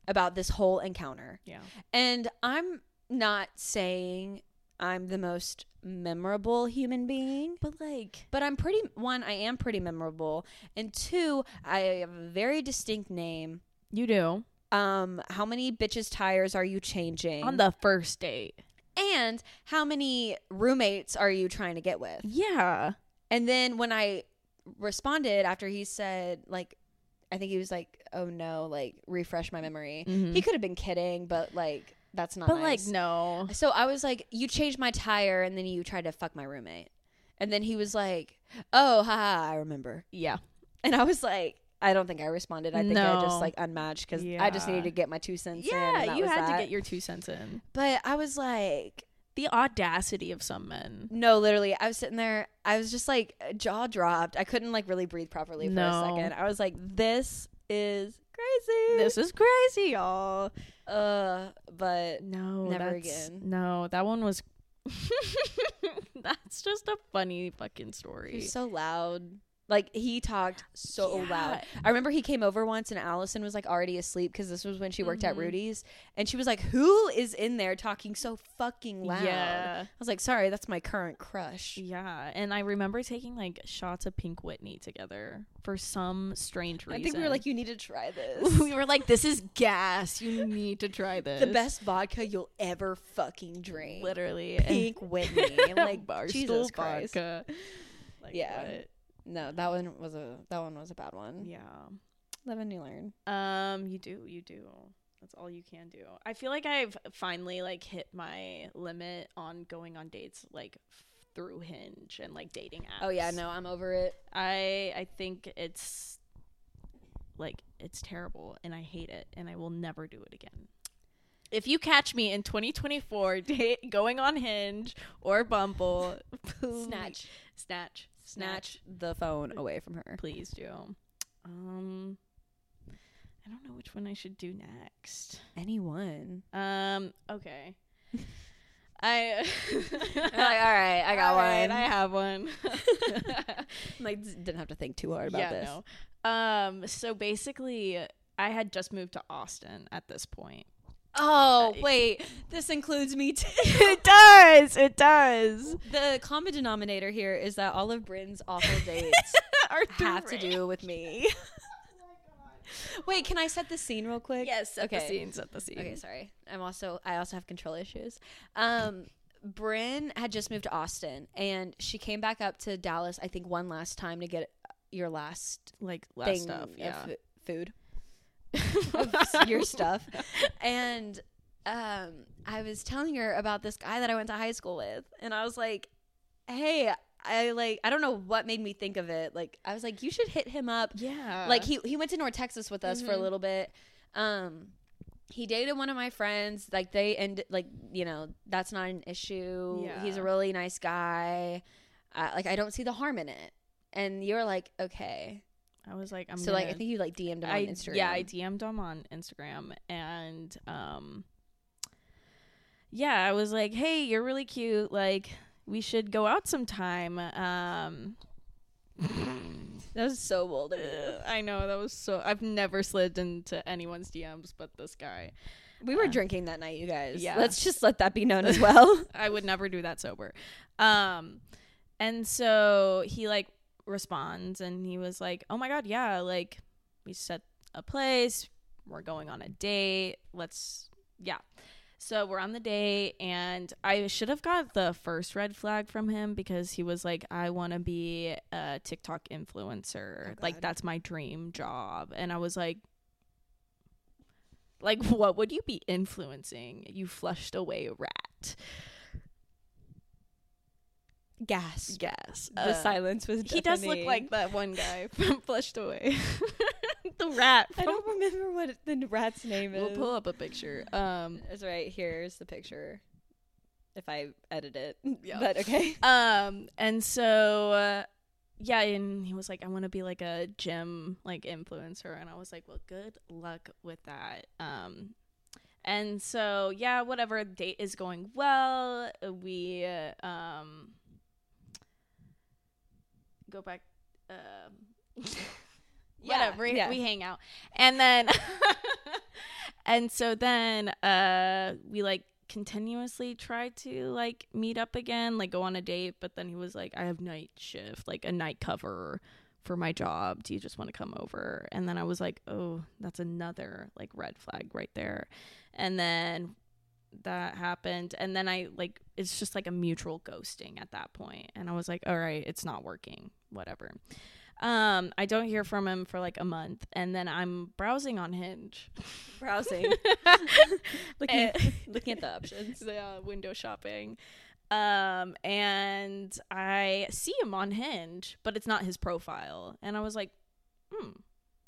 about this whole encounter. Yeah. And I'm not saying I'm the most memorable human being. But like. But I'm pretty. One, I am pretty memorable. And two, I have a very distinct name. You do. Um, how many bitches' tires are you changing? On the first date. And how many roommates are you trying to get with? Yeah. And then when I responded after he said like. I think he was like, oh no, like refresh my memory. Mm-hmm. He could have been kidding, but like, that's not but nice. But like, no. So I was like, you changed my tire and then you tried to fuck my roommate. And then he was like, oh, haha, I remember. Yeah. And I was like, I don't think I responded. I think no. I just like unmatched because yeah. I just needed to get my two cents yeah, in. Yeah, you had that. to get your two cents in. But I was like, the audacity of some men. No, literally, I was sitting there. I was just like jaw dropped. I couldn't like really breathe properly for no. a second. I was like, this is crazy. This is crazy, y'all. Uh, but no, never again. No, that one was. That's just a funny fucking story. He's so loud. Like, he talked so yeah. loud. I remember he came over once and Allison was like already asleep because this was when she worked mm-hmm. at Rudy's, and she was like, who is in there talking so fucking loud? Yeah. I was like, sorry, that's my current crush. Yeah. And I remember taking like shots of Pink Whitney together for some strange reason. I think we were like, you need to try this. We were like, this is gas. You need to try this. The best vodka you'll ever fucking drink. Literally. Pink Whitney. Like, Barstool Jesus Christ. Vodka. Like, yeah. What? No, that one was a that one was a bad one. Yeah. Live and you learn. Um, you do, you do. That's all you can do. I feel like I've finally like hit my limit on going on dates like f- through Hinge and like dating apps. Oh yeah, no, I'm over it. I I think it's like it's terrible and I hate it and I will never do it again. If you catch me in twenty twenty-four da- going on Hinge or Bumble, snatch, snatch. Snatch the phone away from her. Please do. Um, I don't know which one I should do next. Anyone. Um, okay. I I'm like, all right, I got all one. Right, I have one. Like, didn't have to think too hard about yeah, this. No. Um, so basically I had just moved to Austin at this point. Oh, wait. This includes me too. It does. It does. The common denominator here is that all of Bryn's awful dates have range. to do with me. Oh my God. Wait, can I set the scene real quick? Yes, set okay. the scene. Set the scene. Okay, sorry. I'm also I also have control issues. Um Bryn had just moved to Austin and she came back up to Dallas I think one last time to get your last like last thing stuff, yeah. of f- food. Of your stuff. And um I was telling her about this guy that I went to high school with, and I was like, hey, I like I don't know what made me think of it, like I was like, you should hit him up. Yeah, like he he went to North Texas with us mm-hmm. for a little bit. Um he dated one of my friends, like they end like you know that's not an issue. Yeah. He's a really nice guy. Uh, like I don't see the harm in it. And you're like, okay. I was like, I'm so gonna, like, I think you like D M'd him I, on Instagram. Yeah, I D M'd him on Instagram, and um, yeah, I was like, hey, you're really cute. Like, we should go out sometime. Um, that was so bold. I know that was so. I've never slid into anyone's D Ms but this guy. We were uh, drinking that night, you guys. Yeah, let's just let that be known as well. I would never do that sober. Um, and so he like. responds and he was like, oh my God, yeah, like we set a place, we're going on a date, let's yeah so we're on the date. And I should have got the first red flag from him because he was like, I want to be a TikTok influencer. Oh, like that's my dream job. And I was like, like what would you be influencing, you flushed away rat? Gasp. Gasp. The uh, silence was deafening. He does look like that one guy from Flushed Away. The rat. From- I don't remember what the rat's name is. We'll pull up a picture. Um, it's right here's the picture. If I edit it. Yeah. But okay. Um, and so, uh, yeah, and he was like, I want to be like a gym like influencer. And I was like, well, good luck with that. Um, and so, yeah, whatever. Date is going well. We, uh, um... go back um yeah, whatever yeah. we hang out, and then and so then uh we like continuously try to like meet up again, like go on a date. But then he was like, I have night shift, like a night cover for my job, do you just want to come over? And then I was like, oh, that's another like red flag right there. And then that happened, and then I like it's just like a mutual ghosting at that point. And I was like, all right, it's not working, whatever. um I don't hear from him for like a month, and then I'm browsing on Hinge browsing looking, and, looking at the options, the uh, window shopping, um and I see him on Hinge, but it's not his profile. And I was like, hmm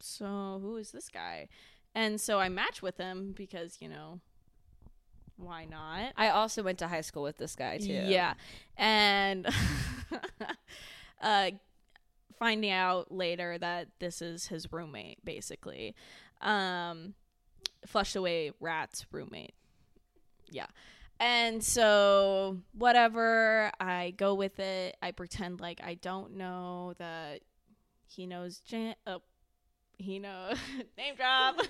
so who is this guy? And so I matched with him because, you know, why not? I also went to high school with this guy, too. Yeah. And uh, finding out later that this is his roommate, basically. Um, Flushed Away Rat's roommate. Yeah. And so whatever, I go with it. I pretend like I don't know that he knows Jan- oh, he knows name drop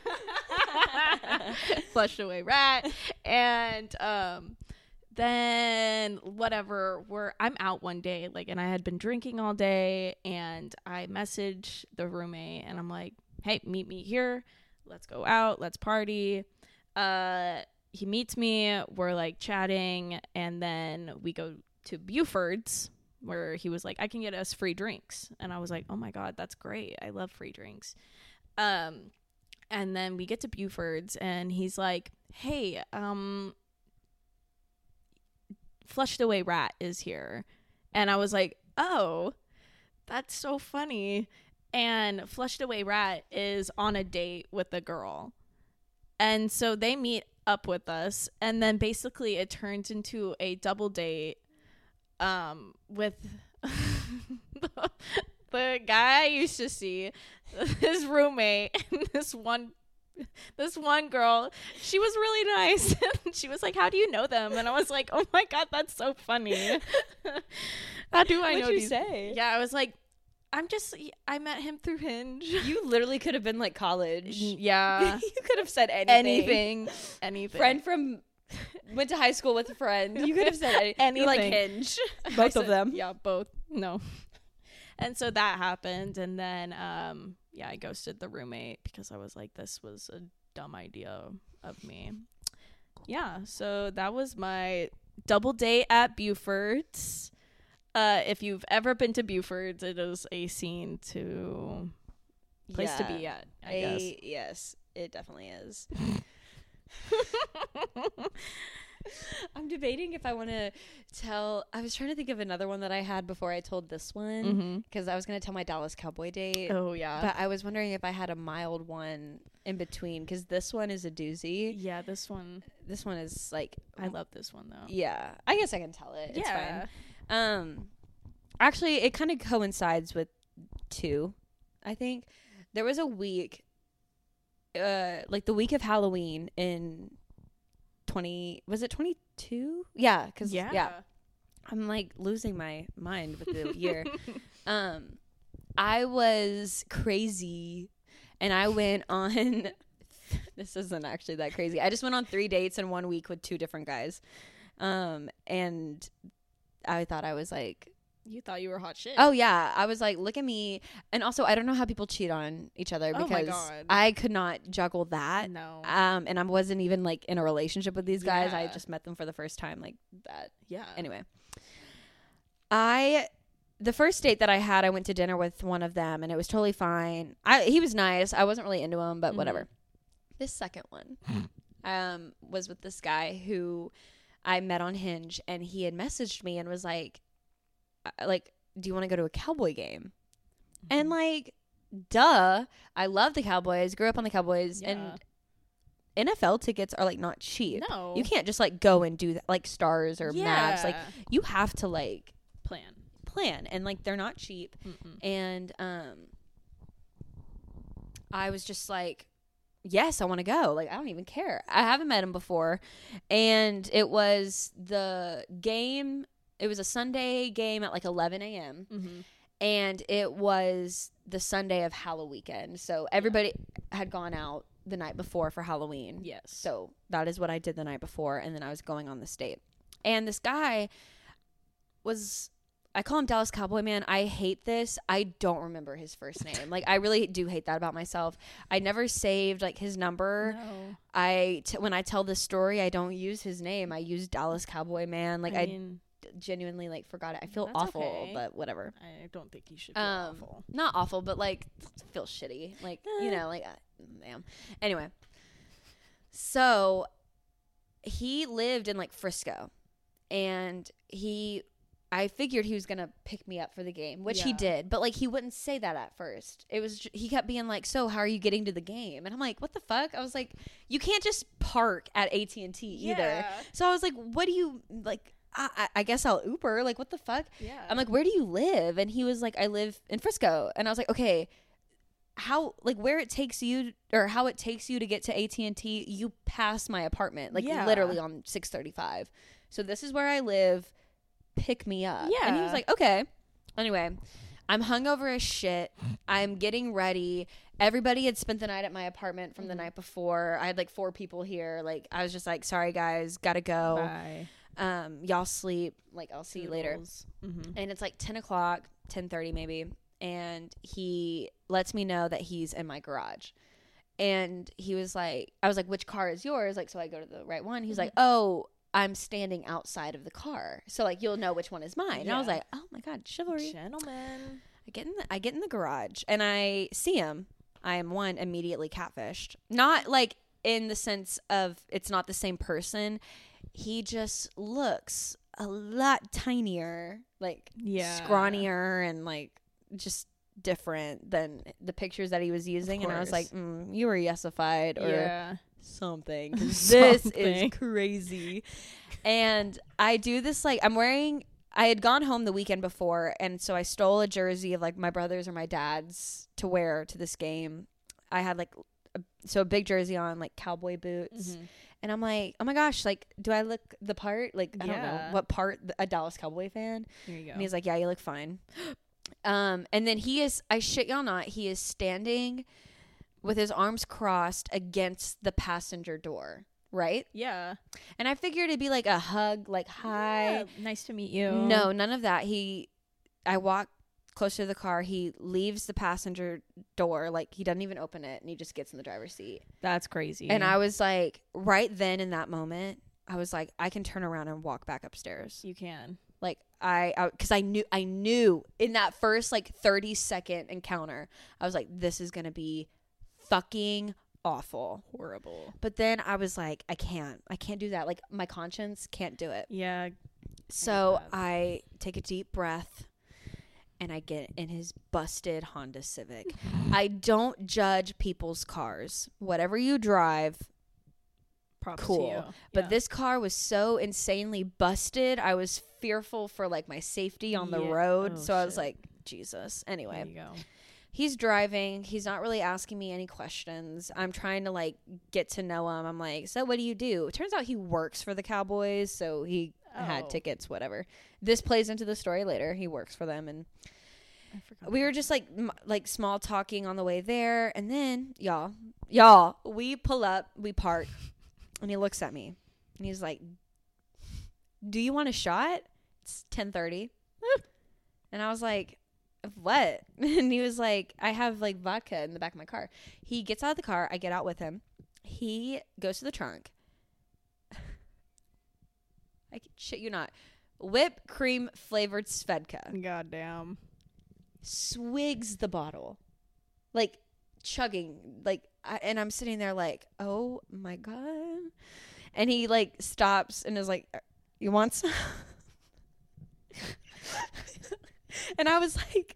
Flushed Away Rat. And um then whatever, we're I'm out one day, like, and I had been drinking all day, and I message the roommate and I'm like, hey, meet me here, let's go out, let's party. uh He meets me, we're like chatting, and then we go to Buford's, where he was like, I can get us free drinks. And I was like, oh my God, that's great. I love free drinks. Um, and then we get to Buford's, and he's like, hey, um, Flushed Away Rat is here. And I was like, oh, that's so funny. And Flushed Away Rat is on a date with a girl. And so they meet up with us, and then basically it turns into a double date um with the, the guy I used to see, his roommate, and this one this one girl. She was really nice. She was like, how do you know them? And I was like, oh my God, that's so funny. How do I What'd know you these? Say? Yeah, I was like, I'm just, I met him through Hinge. You literally could have been like college. Yeah. You could have said anything. Anything. Anything. Friend from, went to high school with a friend. You could have said any- anything. You like Hinge. Both I of said, them. Yeah, both. No. And so that happened. And then, um, yeah, I ghosted the roommate because I was like, this was a dumb idea of me. Yeah. So that was my double date at Buford's. Uh, if you've ever been to Buford's, it is a scene to place yeah. to be at, I a, guess. Yes, it definitely is. I'm debating if I want to tell. I was trying to think of another one that I had before I told this one, because mm-hmm. I was going to tell my Dallas Cowboy date. Oh, yeah. But I was wondering if I had a mild one in between, because this one is a doozy. Yeah, this one. This one is like. I love this one, though. Yeah. I guess I can tell it. Yeah. It's fine. Um, actually, it kind of coincides with two, I think. There was a week, uh, like the week of Halloween in twenty, was it twenty-two? Yeah, because, yeah. yeah, I'm like losing my mind with the year. Um, I was crazy, and I went on, this isn't actually that crazy. I just went on three dates in one week with two different guys. Um, and I thought I was like, you thought you were hot shit. Oh yeah, I was like, look at me. And also, I don't know how people cheat on each other, because oh my God. I could not juggle that. No. Um, and I wasn't even like in a relationship with these guys. Yeah. I just met them for the first time, like that. Yeah. Anyway, I the first date that I had, I went to dinner with one of them, and it was totally fine. I he was nice. I wasn't really into him, but mm-hmm. whatever. This second one, um, was with this guy who I met on Hinge, and he had messaged me and was like, like, do you want to go to a Cowboy game? Mm-hmm. And like, duh, I love the Cowboys, grew up on the Cowboys, yeah. and N F L tickets are like not cheap. No. You can't just like go and do that, like Stars or yeah. Mavs. Like, you have to like plan. Plan. And like, they're not cheap. Mm-mm. And um I was just like, yes, I want to go. Like, I don't even care. I haven't met him before. And it was the game. It was a Sunday game at like eleven a.m. Mm-hmm. And it was the Sunday of Halloween weekend. So everybody yeah. had gone out the night before for Halloween. Yes. So that is what I did the night before. And then I was going on this date. And this guy was, I call him Dallas Cowboy Man. I hate this. I don't remember his first name. Like, I really do hate that about myself. I never saved like his number. No. I t- when I tell this story, I don't use his name. I use Dallas Cowboy Man. Like, I, mean, I d- genuinely like forgot it. I feel awful, okay. but whatever. I don't think you should feel um, awful. Not awful, but like feel shitty. Like, you know, like, damn. Anyway, so he lived in like Frisco, and he I figured he was going to pick me up for the game, which yeah. he did. But, like, he wouldn't say that at first. It was – he kept being like, so how are you getting to the game? And I'm like, what the fuck? I was like, you can't just park at A T and T yeah. either. So I was like, what do you – like, I, I guess I'll Uber. Like, what the fuck? Yeah. I'm like, where do you live? And he was like, I live in Frisco. And I was like, okay, how – like, where it takes you – or how it takes you to get to A T and T, you pass my apartment, like, yeah. literally on six thirty-five. So this is where I live. Pick me up. Yeah. And he was like, okay. Anyway, I'm hungover as shit. I'm getting ready. Everybody had spent the night at my apartment from mm-hmm. the night before. I had like four people here. Like, I was just like, sorry guys, gotta go. Bye. Um, y'all sleep. Like, I'll see Toodles. You later. Mm-hmm. And it's like ten o'clock, ten thirty maybe. And he lets me know that he's in my garage. And he was like, I was like, which car is yours? Like, so I go to the right one. He's mm-hmm. like, oh, I'm standing outside of the car, so like you'll know which one is mine. Yeah. And I was like, "Oh my god, chivalry, gentlemen!" I get in, the, I get in the garage, and I see him. I am one immediately catfished. Not like in the sense of it's not the same person. He just looks a lot tinier, like yeah. scrawnier, and like just different than the pictures that he was using. And I was like, mm, "You were yesified," or. Yeah. Something. This Something. Is crazy. And I do this like I'm wearing I had gone home the weekend before, and so I stole a jersey of like my brother's or my dad's to wear to this game. I had like a, so a big jersey on, like cowboy boots, mm-hmm. and I'm like, oh my gosh, like do I look the part? Like I yeah. don't know what part. A Dallas Cowboy fan. There you go. And he's like, yeah, you look fine. Um, and then he is I shit y'all not, he is standing with his arms crossed against the passenger door, right? Yeah. And I figured it'd be like a hug, like, hi. Yeah, nice to meet you. No, none of that. He, I walk closer to the car. He leaves the passenger door. Like, he doesn't even open it, and he just gets in the driver's seat. That's crazy. And I was like, right then in that moment, I was like, I can turn around and walk back upstairs. You can. Like, I, I, cause I knew, I knew in that first like thirty second encounter, I was like, this is going to be fucking awful, horrible. But then I was like, I can't, I can't do that. Like, my conscience can't do it. Yeah. So I take a deep breath, and I get in his busted Honda Civic. I don't judge people's cars. Whatever you drive, props cool. to you. But yeah. this car was so insanely busted. I was fearful for like my safety on yeah. the road. Oh, so shit. I was like, Jesus. Anyway. There you go. He's driving. He's not really asking me any questions. I'm trying to, like, get to know him. I'm like, so what do you do? It turns out he works for the Cowboys, so he oh. had tickets, whatever. This plays into the story later. He works for them. And I forgot we were just, like, m- like small talking on the way there. And then, y'all, y'all, we pull up. We park. And he looks at me. And he's like, do you want a shot? It's ten thirty. And I was like, what? And he was like, I have like vodka in the back of my car. He gets out of the car. I get out with him. He goes to the trunk. I shit you not. Whipped cream flavored Svedka. Goddamn. Swigs the bottle. Like chugging. Like, I, and I'm sitting there like, oh my God. And he like stops and is like, you want some? And I was like,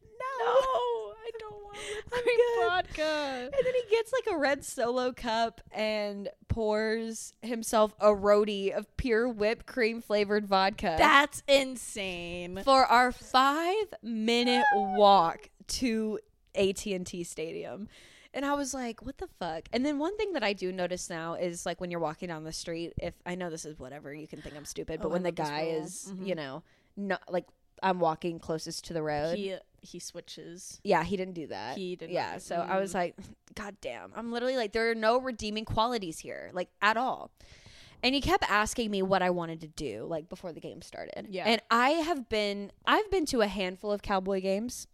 no, no I don't want whipped cream vodka. And then he gets like a red Solo cup and pours himself a roadie of pure whipped cream flavored vodka. That's insane. For our five minute walk to A T and T Stadium. And I was like, what the fuck? And then one thing that I do notice now is like when you're walking down the street, if I know this is whatever, you can think I'm stupid, but oh, when the guy is, mm-hmm. you know, not like, I'm walking closest to the road. He he switches. Yeah, he didn't do that. He didn't. Yeah, so mm. I was like, God damn. I'm literally like, there are no redeeming qualities here, like at all. And he kept asking me what I wanted to do, like before the game started. Yeah. And I have been, I've been to a handful of Cowboy games.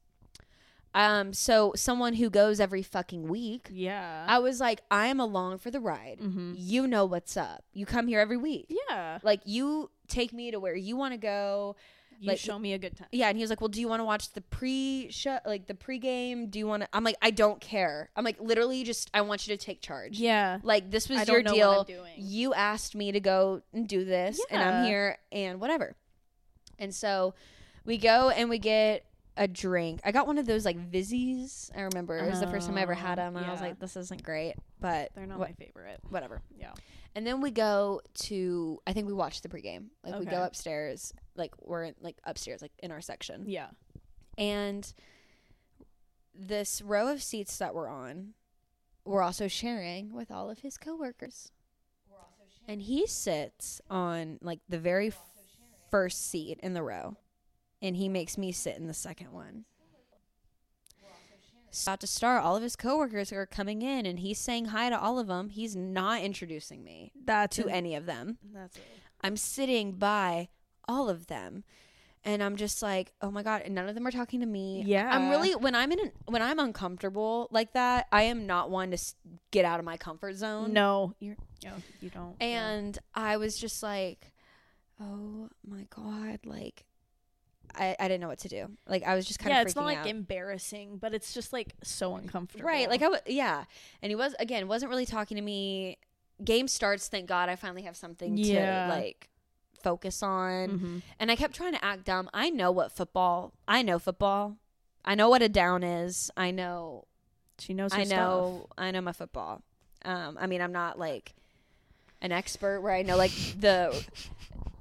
Um, so someone who goes every fucking week. Yeah. I was like, I am along for the ride. Mm-hmm. You know what's up. You come here every week. Yeah. Like you take me to where you want to go. You like, show me a good time. Yeah, and he was like, well, do you want to watch the pre-show, like the pre-game? Do you want to? I'm like, I don't care. I'm like, literally just, I want you to take charge. Yeah. Like, this was I your deal. You asked me to go and do this, yeah. and I'm here, and whatever. And so we go and we get a drink. I got one of those like Vizzies. I remember. Oh, it was the first time I ever had them. And yeah. I was like, this isn't great. But they're not wh- my favorite. Whatever. Yeah. And then we go to, I think we watched the pregame. Like okay. we go upstairs, like we're in, like upstairs, like in our section. Yeah. And this row of seats that we're on, we're also sharing with all of his coworkers. We're also sharing. And he sits on like the very f- first seat in the row. And he makes me sit in the second one. So at the start, all of his coworkers are coming in, and he's saying hi to all of them. He's not introducing me that's to it. any of them. That's it. I'm sitting by all of them, and I'm just like, oh my god! And none of them are talking to me. Yeah, I'm really when I'm in an, when I'm uncomfortable like that, I am not one to get out of my comfort zone. No, you no, you don't. And yeah. I was just like, oh my god, like. I, I didn't know what to do. Like, I was just kind yeah, of freaking out. Yeah, it's not, like, out. embarrassing, but it's just, like, so uncomfortable. Right. Like, I w- yeah. And he was, again, wasn't really talking to me. Game starts, thank God I finally have something yeah. to, like, focus on. Mm-hmm. And I kept trying to act dumb. I know what football, I know football. I know what a down is. I know. She knows her I know, stuff. I know my football. Um, I mean, I'm not, like, an expert where I know, like, the...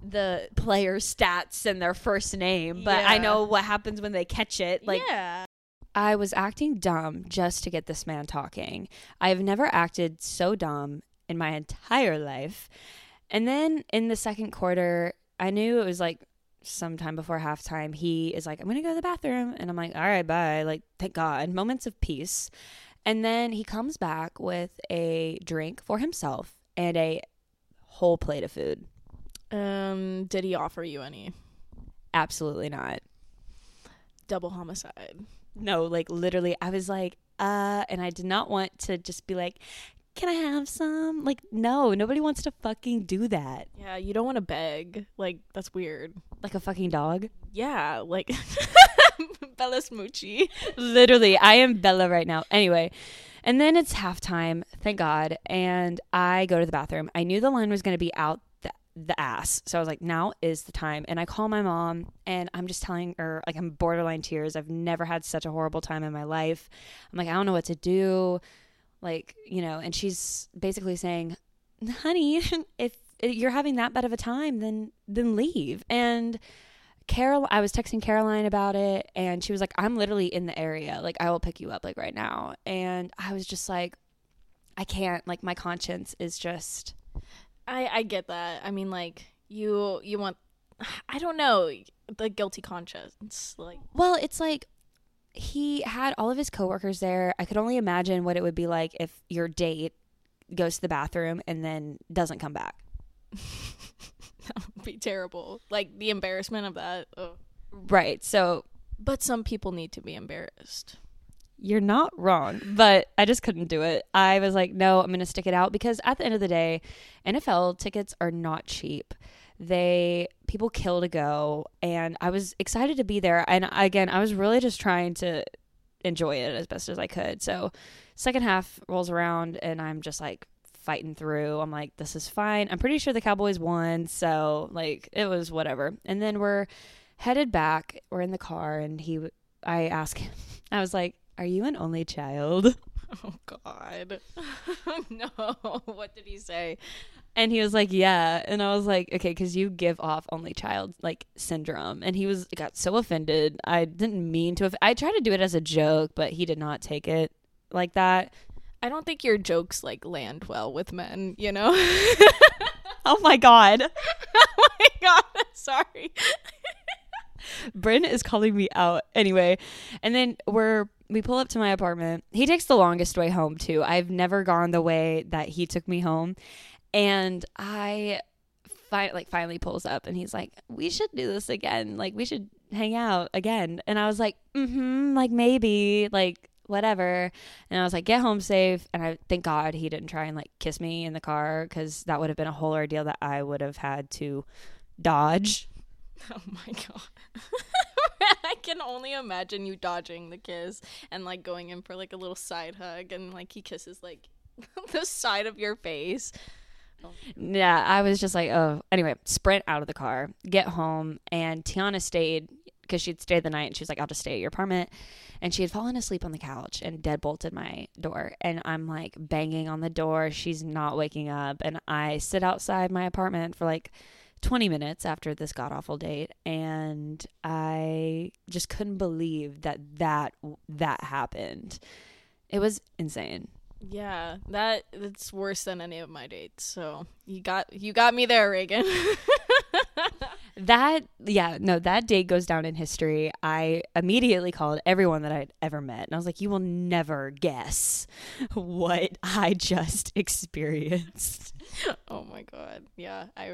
the player stats and their first name, but yeah. I know what happens when they catch it. Like, yeah. I was acting dumb just to get this man talking. I've never acted so dumb in my entire life. And then in the second quarter, I knew it was like sometime before halftime, he is like, I'm going to go to the bathroom. And I'm like, all right, bye. Like, thank God. Moments of peace. And then he comes back with a drink for himself and a whole plate of food. Um, did he offer you any? Absolutely not. Double homicide. No, like literally I was like, uh, and I did not want to just be like, can I have some? Like, no, nobody wants to fucking do that. Yeah, you don't want to beg. Like, that's weird. Like a fucking dog? Yeah, like Bella Smoochie. Literally, I am Bella right now. Anyway, and then it's halftime, thank God, and I go to the bathroom. I knew the line was going to be out the ass. So I was like, now is the time. And I call my mom and I'm just telling her, like, I'm borderline tears. I've never had such a horrible time in my life. I'm like, I don't know what to do. Like, you know, and she's basically saying, honey, if you're having that bad of a time, then, then leave. And Carol, I was texting Caroline about it and she was like, I'm literally in the area. Like, I will pick you up like right now. And I was just like, I can't, like, my conscience is just, I, I get that. I mean, like, you you want, I don't know, the guilty conscience. Like, well, it's like he had all of his coworkers there. I could only imagine what it would be like if your date goes to the bathroom and then doesn't come back. That would be terrible. Like, the embarrassment of that. Ugh. Right. So, but some people need to be embarrassed. You're not wrong, but I just couldn't do it. I was like, no, I'm going to stick it out because at the end of the day, N F L tickets are not cheap. They people kill to go, and I was excited to be there. And again, I was really just trying to enjoy it as best as I could. So second half rolls around, and I'm just like fighting through. I'm like, this is fine. I'm pretty sure the Cowboys won, so like it was whatever. And then we're headed back. We're in the car, and he, I asked him, I was like, are you an only child? Oh, God. No. What did he say? And he was like, yeah. And I was like, okay, because you give off only child, like, syndrome. And he was got so offended. I didn't mean to. Off- I tried to do it as a joke, but he did not take it like that. I don't think your jokes, like, land well with men, you know? Oh, my God. Oh, my God. I'm sorry. Bryn is calling me out. Anyway, and then we're... we pull up to my apartment. He takes the longest way home, too. I've never gone the way that he took me home. And I fi- like finally pulls up, and he's like, we should do this again. Like, we should hang out again. And I was like, mm-hmm, like, maybe, like, whatever. And I was like, get home safe. And I thank God he didn't try and, like, kiss me in the car because that would have been a whole ordeal that I would have had to dodge. Oh, my God. I can only imagine you dodging the kiss and, like, going in for, like, a little side hug and, like, he kisses, like, the side of your face. Oh. Yeah, I was just like, oh. Anyway, sprint out of the car, get home, and Tiana stayed because she'd stayed the night, and she was like, I'll just stay at your apartment. And she had fallen asleep on the couch and deadbolted my door. And I'm like banging on the door. She's not waking up. And I sit outside my apartment for like twenty minutes after this god-awful date. And I just couldn't believe that that, that happened. It was insane. Yeah, that that's worse than any of my dates. So you got you got me there, Reagan. That, yeah, no, that date goes down in history. I immediately called everyone that I'd ever met. And I was like, you will never guess what I just experienced. Oh, my God. Yeah, I,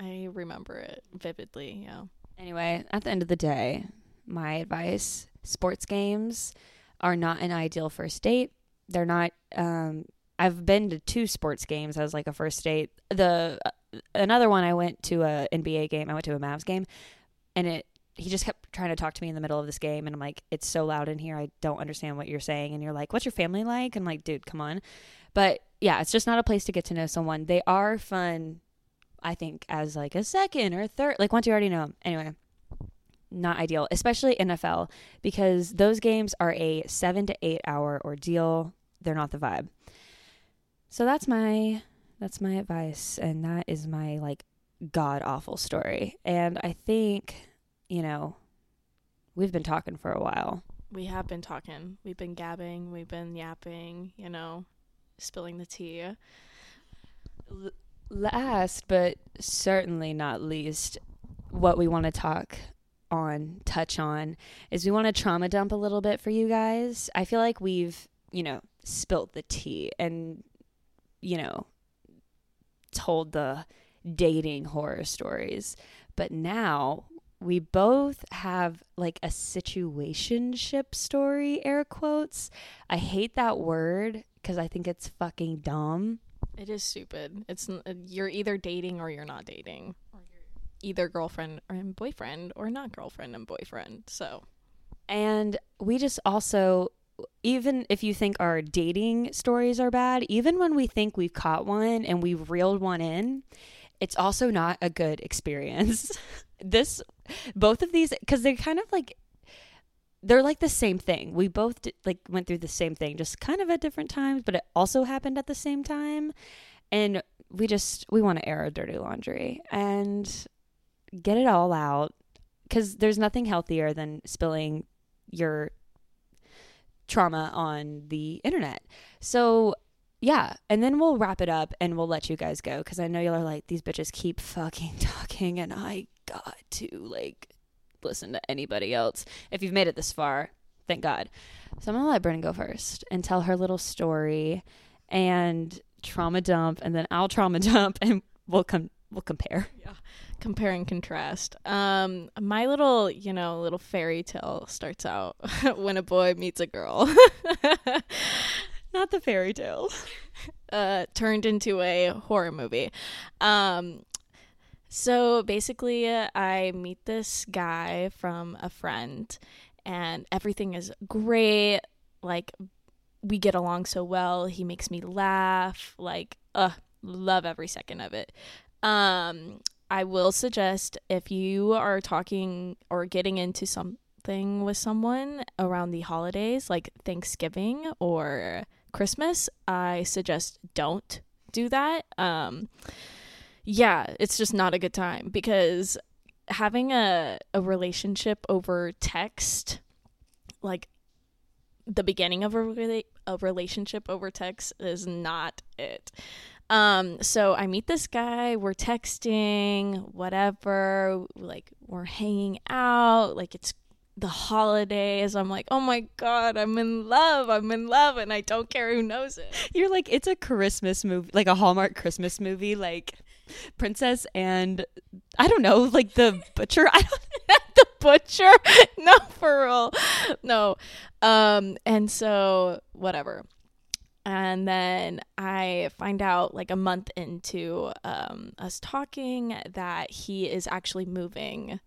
I remember it vividly, yeah. Anyway, at the end of the day, my advice, sports games are not an ideal first date. They're not, um, I've been to two sports games as like a first date. The another one, I went to a N B A game. I went to a Mavs game, and it he just kept trying to talk to me in the middle of this game, and I'm like, it's so loud in here, I don't understand what you're saying. And you're like, what's your family like? And I'm like, dude, come on. But yeah, it's just not a place to get to know someone. They are fun, I think, as like a second or third, like once you already know them. Anyway, not ideal, especially N F L, because those games are a seven to eight hour ordeal. They're not the vibe. So that's my that's my advice, and that is my like god awful story. And I think, you know, we've been talking for a while. We have been talking. We've been gabbing, we've been yapping, you know, spilling the tea. L- last but certainly not least, what we want to talk on touch on is we want to trauma dump a little bit for you guys. I feel like we've, you know, spilt the tea and, you know, told the dating horror stories. But now we both have like a situationship story, air quotes. I hate that word because I think it's fucking dumb. It is stupid. It's you're either dating or you're not dating. Or you're either girlfriend and boyfriend or not girlfriend and boyfriend. So, and we just also, even if you think our dating stories are bad, even when we think we've caught one and we've reeled one in, it's also not a good experience. This, both of these, because they're kind of like, they're like the same thing. We both did, like went through the same thing, just kind of at different times, but it also happened at the same time. And we just, we want to air our dirty laundry and get it all out, because there's nothing healthier than spilling your trauma on the internet. So yeah, and then we'll wrap it up and we'll let you guys go, because I know y'all are like, these bitches keep fucking talking and I got to like listen to anybody else. If you've made it this far, thank God. So I'm gonna let Bryn go first and tell her little story and trauma dump, and then I'll trauma dump and we'll come we'll compare. Yeah, compare and contrast. Um my little, you know, little fairy tale starts out when a boy meets a girl. Not the fairy tale uh turned into a horror movie. Um so basically uh, I meet this guy from a friend, and everything is great. Like, we get along so well, he makes me laugh, like uh love every second of it. Um, I will suggest, if you are talking or getting into something with someone around the holidays, like Thanksgiving or Christmas, I suggest don't do that. Um, yeah, it's just not a good time, because having a, a relationship over text, like the beginning of a, rela- a relationship over text is not it. Um, so I meet this guy, we're texting, whatever, like we're hanging out, like it's the holidays. I'm like, oh my God, I'm in love. I'm in love. And I don't care who knows it. You're like, it's a Christmas movie, like a Hallmark Christmas movie, like Princess and I don't know, like the butcher. I don't the butcher. No, for real. No. Um, and so whatever. And then I find out like a month into um, us talking that he is actually moving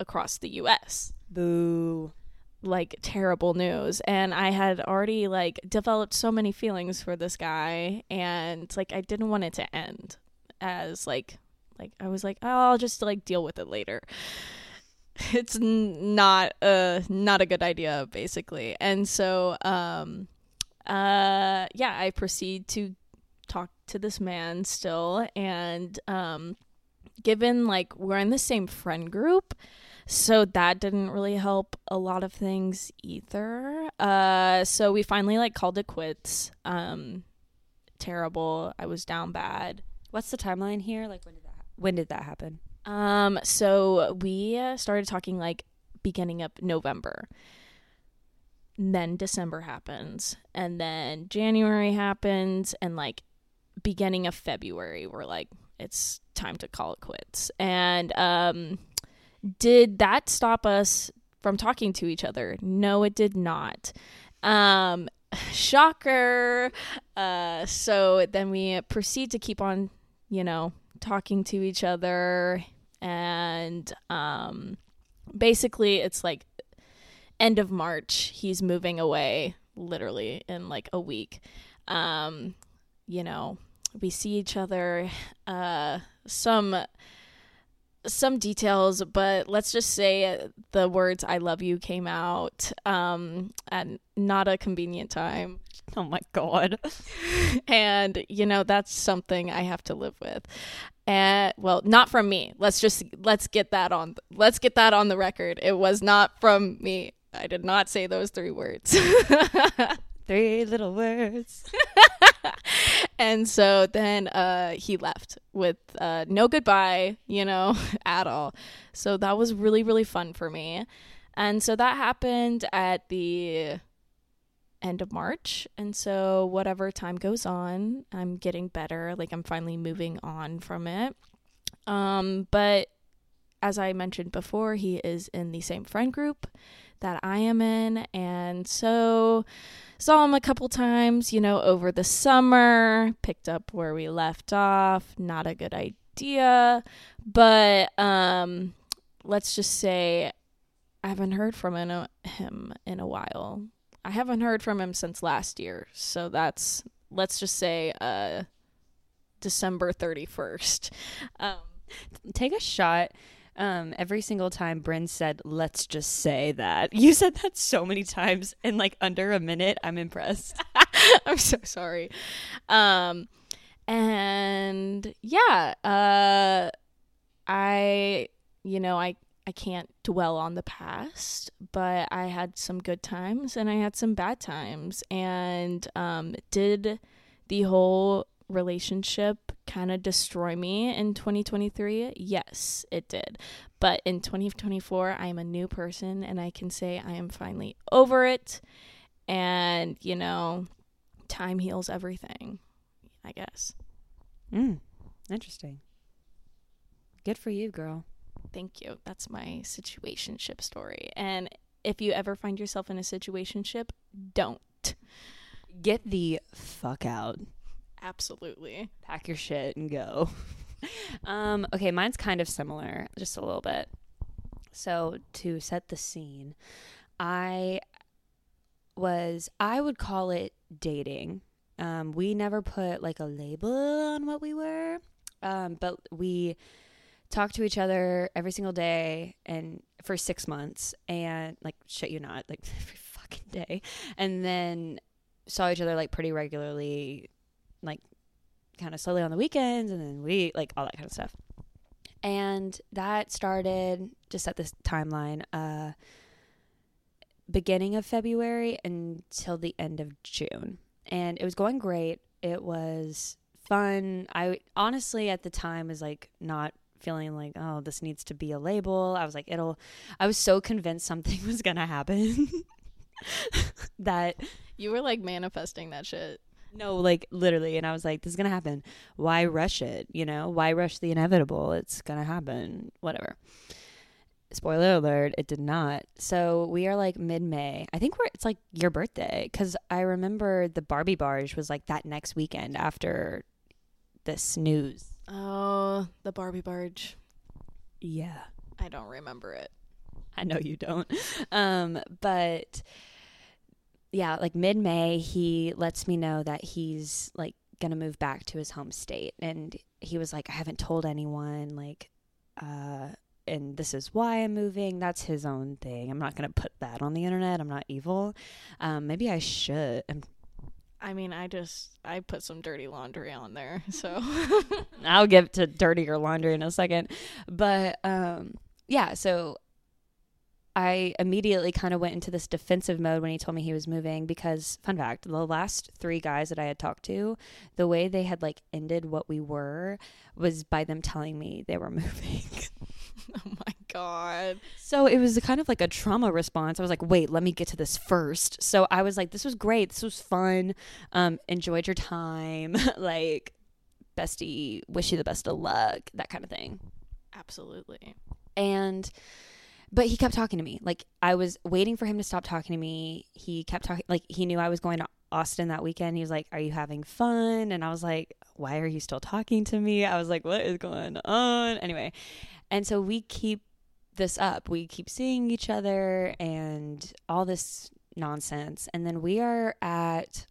across the U S Boo. Like, terrible news. And I had already like developed so many feelings for this guy, and like I didn't want it to end. as like, like I was like, oh, I'll just like deal with it later. It's n- not a not a good idea, basically. And so, um, uh, yeah, I proceed to talk to this man still, and um, given like we're in the same friend group, so that didn't really help a lot of things either. Uh, so we finally like called it quits. Um, terrible. I was down bad. What's the timeline here? Like when did that ha- when did that happen? Um, so we started talking like beginning of November, and then December happens, and then January happens, and like beginning of February, we're like, it's time to call it quits. And, um, did that stop us from talking to each other? No, it did not. Um, shocker. Uh, so then we proceed to keep on, you know, talking to each other, and um basically it's like end of March, he's moving away literally in like a week. Um you know, we see each other, uh some some details, but let's just say the words I love you came out um at not a convenient time. Oh my God. And, you know, that's something I have to live with. And uh, well, not from me. Let's just let's get that on. Let's get that on the record. It was not from me. I did not say those three words. Three little words. And so then uh, he left with uh, no goodbye, you know, at all. So that was really, really fun for me. And so that happened at the end of March, and so whatever time goes on, I'm getting better, like I'm finally moving on from it. Um but as I mentioned before, he is in the same friend group that I am in, and so saw him a couple times, you know, over the summer, picked up where we left off. Not a good idea, but um let's just say I haven't heard from him in a while. I haven't heard from him since last year, so that's, let's just say, uh, December thirty-first. Um, Take a shot. Um, every single time Bryn said, let's just say that. You said that so many times in, like, under a minute. I'm impressed. I'm so sorry. Um, and, yeah, uh, I, you know, I... I can't dwell on the past, but I had some good times and I had some bad times. And um, did the whole relationship kind of destroy me in twenty twenty-three? Yes, it did. But in twenty twenty-four, I am a new person, and I can say I am finally over it. And, you know, time heals everything, I guess. Mm, interesting. Good for you, girl. Thank you. That's my situationship story. And if you ever find yourself in a situationship, don't. Get the fuck out. Absolutely. Pack your shit and go. um, okay, mine's kind of similar, just a little bit. So to set the scene, I was, I would call it dating. Um, we never put like a label on what we were, um, but we talk to each other every single day and for six months and like shit you not, like every fucking day, and then saw each other like pretty regularly, like kind of slowly on the weekends, and then we like all that kind of stuff. And that started just at this timeline, uh, beginning of February until the end of June, and it was going great. It was fun. I honestly at the time was like not feeling like, oh, this needs to be a label. I was like, it'll, I was so convinced something was gonna happen that you were like manifesting that shit. No, like literally. And I was like, this is gonna happen. Why rush it? You know, why rush the inevitable? It's gonna happen, whatever. Spoiler alert, it did not. So we are like mid-May. I think we're, it's like your birthday, because I remember the Barbie barge was like that next weekend after this news. Oh, the Barbie barge. Yeah. I don't remember it. I know you don't. Um, but yeah, like mid-May, he lets me know that he's like going to move back to his home state, and he was like, I haven't told anyone, like, uh, and this is why I'm moving. That's his own thing. I'm not going to put that on the internet. I'm not evil. Um, maybe I should. I'm I mean, I just, I put some dirty laundry on there, so. I'll get to dirtier laundry in a second. But, um, yeah, so I immediately kind of went into this defensive mode when he told me he was moving because, fun fact, the last three guys that I had talked to, the way they had, like, ended what we were was by them telling me they were moving. Oh, my God. So it was kind of like a trauma response. I was like, wait, let me get to this first. So I was like, this was great. This was fun. Um, enjoyed your time. Like, bestie, wish you the best of luck, that kind of thing. Absolutely. And, but he kept talking to me. Like, I was waiting for him to stop talking to me. He kept talking. Like, he knew I was going to Austin that weekend. He was like, are you having fun? And I was like, why are you still talking to me? I was like, what is going on? Anyway. And so we keep this up. We keep seeing each other and all this nonsense. And then we are at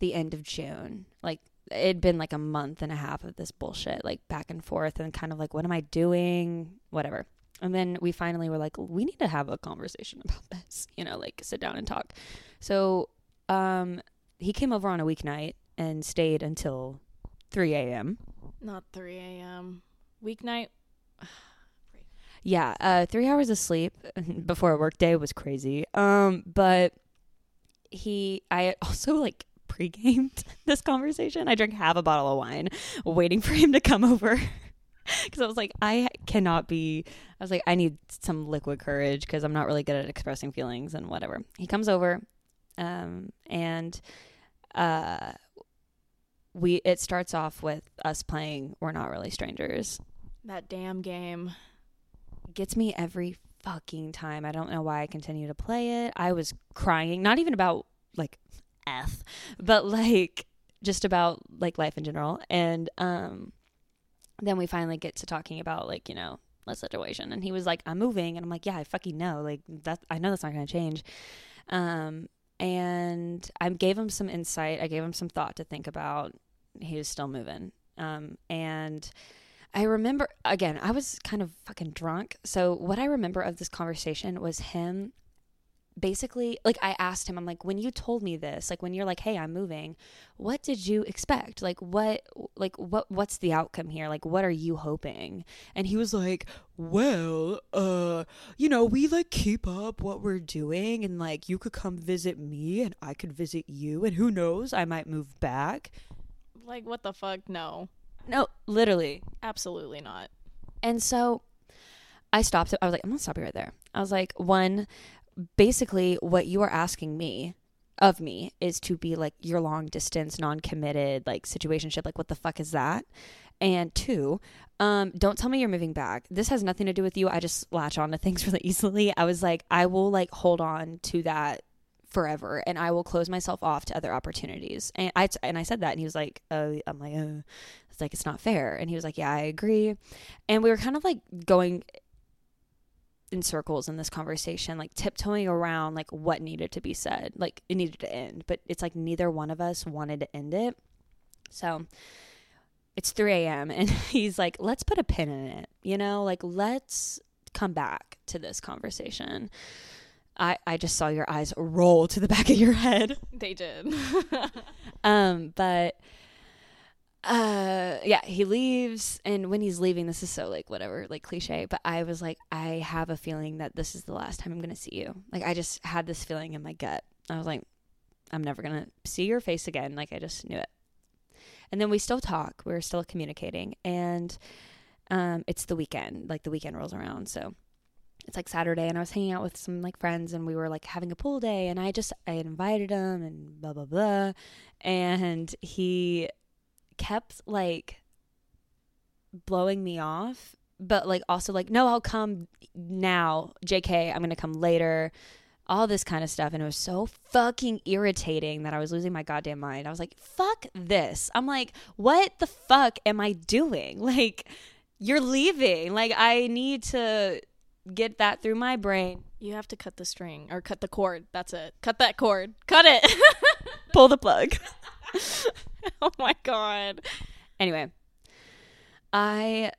the end of June. Like, it'd been like a month and a half of this bullshit, like back and forth and kind of like, what am I doing? Whatever. And then we finally were like, we need to have a conversation about this, you know, like sit down and talk. So um, he came over on a weeknight and stayed until three a.m. Not three a.m. Weeknight. Yeah, uh, three hours of sleep before a work day was crazy. Um, but he, I also like pre-gamed this conversation. I drank half a bottle of wine waiting for him to come over because I was like, I cannot be, I was like, I need some liquid courage because I'm not really good at expressing feelings and whatever. He comes over um, and uh, we, it starts off with us playing We're Not Really Strangers. That damn game gets me every fucking time. I don't know why I continue to play it. I was crying, not even about like F, but like just about like life in general. And um, then we finally get to talking about like, you know, the situation. And he was like, I'm moving. And I'm like, yeah, I fucking know. Like that, I know that's not going to change. Um, and I gave him some insight. I gave him some thought to think about. He was still moving. Um, and I remember, again, I was kind of fucking drunk. So what I remember of this conversation was him basically, like I asked him, I'm like, when you told me this, like when you're like, hey, I'm moving, what did you expect? Like what, like what, what's the outcome here? Like, what are you hoping? And he was like, well, uh, you know, we like keep up what we're doing and like, you could come visit me and I could visit you and who knows, I might move back. Like what the fuck? No. No, literally. Absolutely not. And so I stopped. I was like, I'm going to stop you right there. I was like, one, basically what you are asking me of me is to be like your long distance, non-committed, like situationship. Like what the fuck is that? And two, um, don't tell me you're moving back. This has nothing to do with you. I just latch on to things really easily. I was like, I will like hold on to that forever and I will close myself off to other opportunities. And I, and I said that and he was like, oh, I'm like, oh, it's like, it's not fair. And he was like, yeah, I agree. And we were kind of like going in circles in this conversation, like tiptoeing around like what needed to be said, like it needed to end, but it's like neither one of us wanted to end it. So it's three a.m. and he's like, let's put a pin in it, you know, like let's come back to this conversation. I, I just saw your eyes roll to the back of your head. They did. um, but uh, yeah, he leaves. And when he's leaving, this is so like whatever, like cliche. But I was like, I have a feeling that this is the last time I'm going to see you. Like I just had this feeling in my gut. I was like, I'm never going to see your face again. Like I just knew it. And then we still talk. We're still communicating. And um, it's the weekend. Like the weekend rolls around. So it's like Saturday and I was hanging out with some like friends and we were like having a pool day and I just, I invited him and blah, blah, blah. And he kept like blowing me off, but like also like, no, I'll come now. J K, I'm going to come later. All this kind of stuff. And it was so fucking irritating that I was losing my goddamn mind. I was like, fuck this. I'm like, what the fuck am I doing? Like you're leaving. Like I need to get that through my brain. You have to cut the string or cut the cord. That's it. Cut that cord. Cut it. Pull the plug. Oh my God. Anyway, I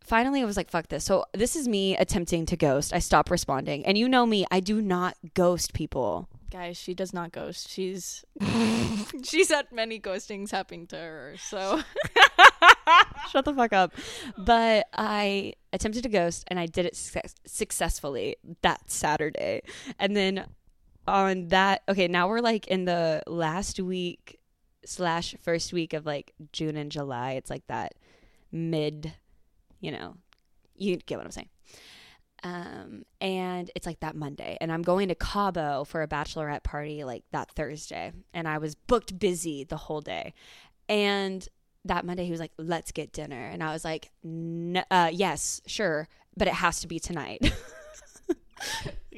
finally I was like, fuck this. So this is me attempting to ghost. I stopped responding. And you know me, I do not ghost people. Guys, she does not ghost. She's she's had many ghostings happening to her. So shut the fuck up. But I attempted to ghost and I did it su- successfully that Saturday. And then on that, okay, now we're like in the last week slash first week of like June and July. It's like that mid, you know, you get what I'm saying. Um, and it's like that Monday and I'm going to Cabo for a bachelorette party like that Thursday. And I was booked busy the whole day. And that Monday he was like, let's get dinner. And I was like, N- uh, yes, sure. But it has to be tonight.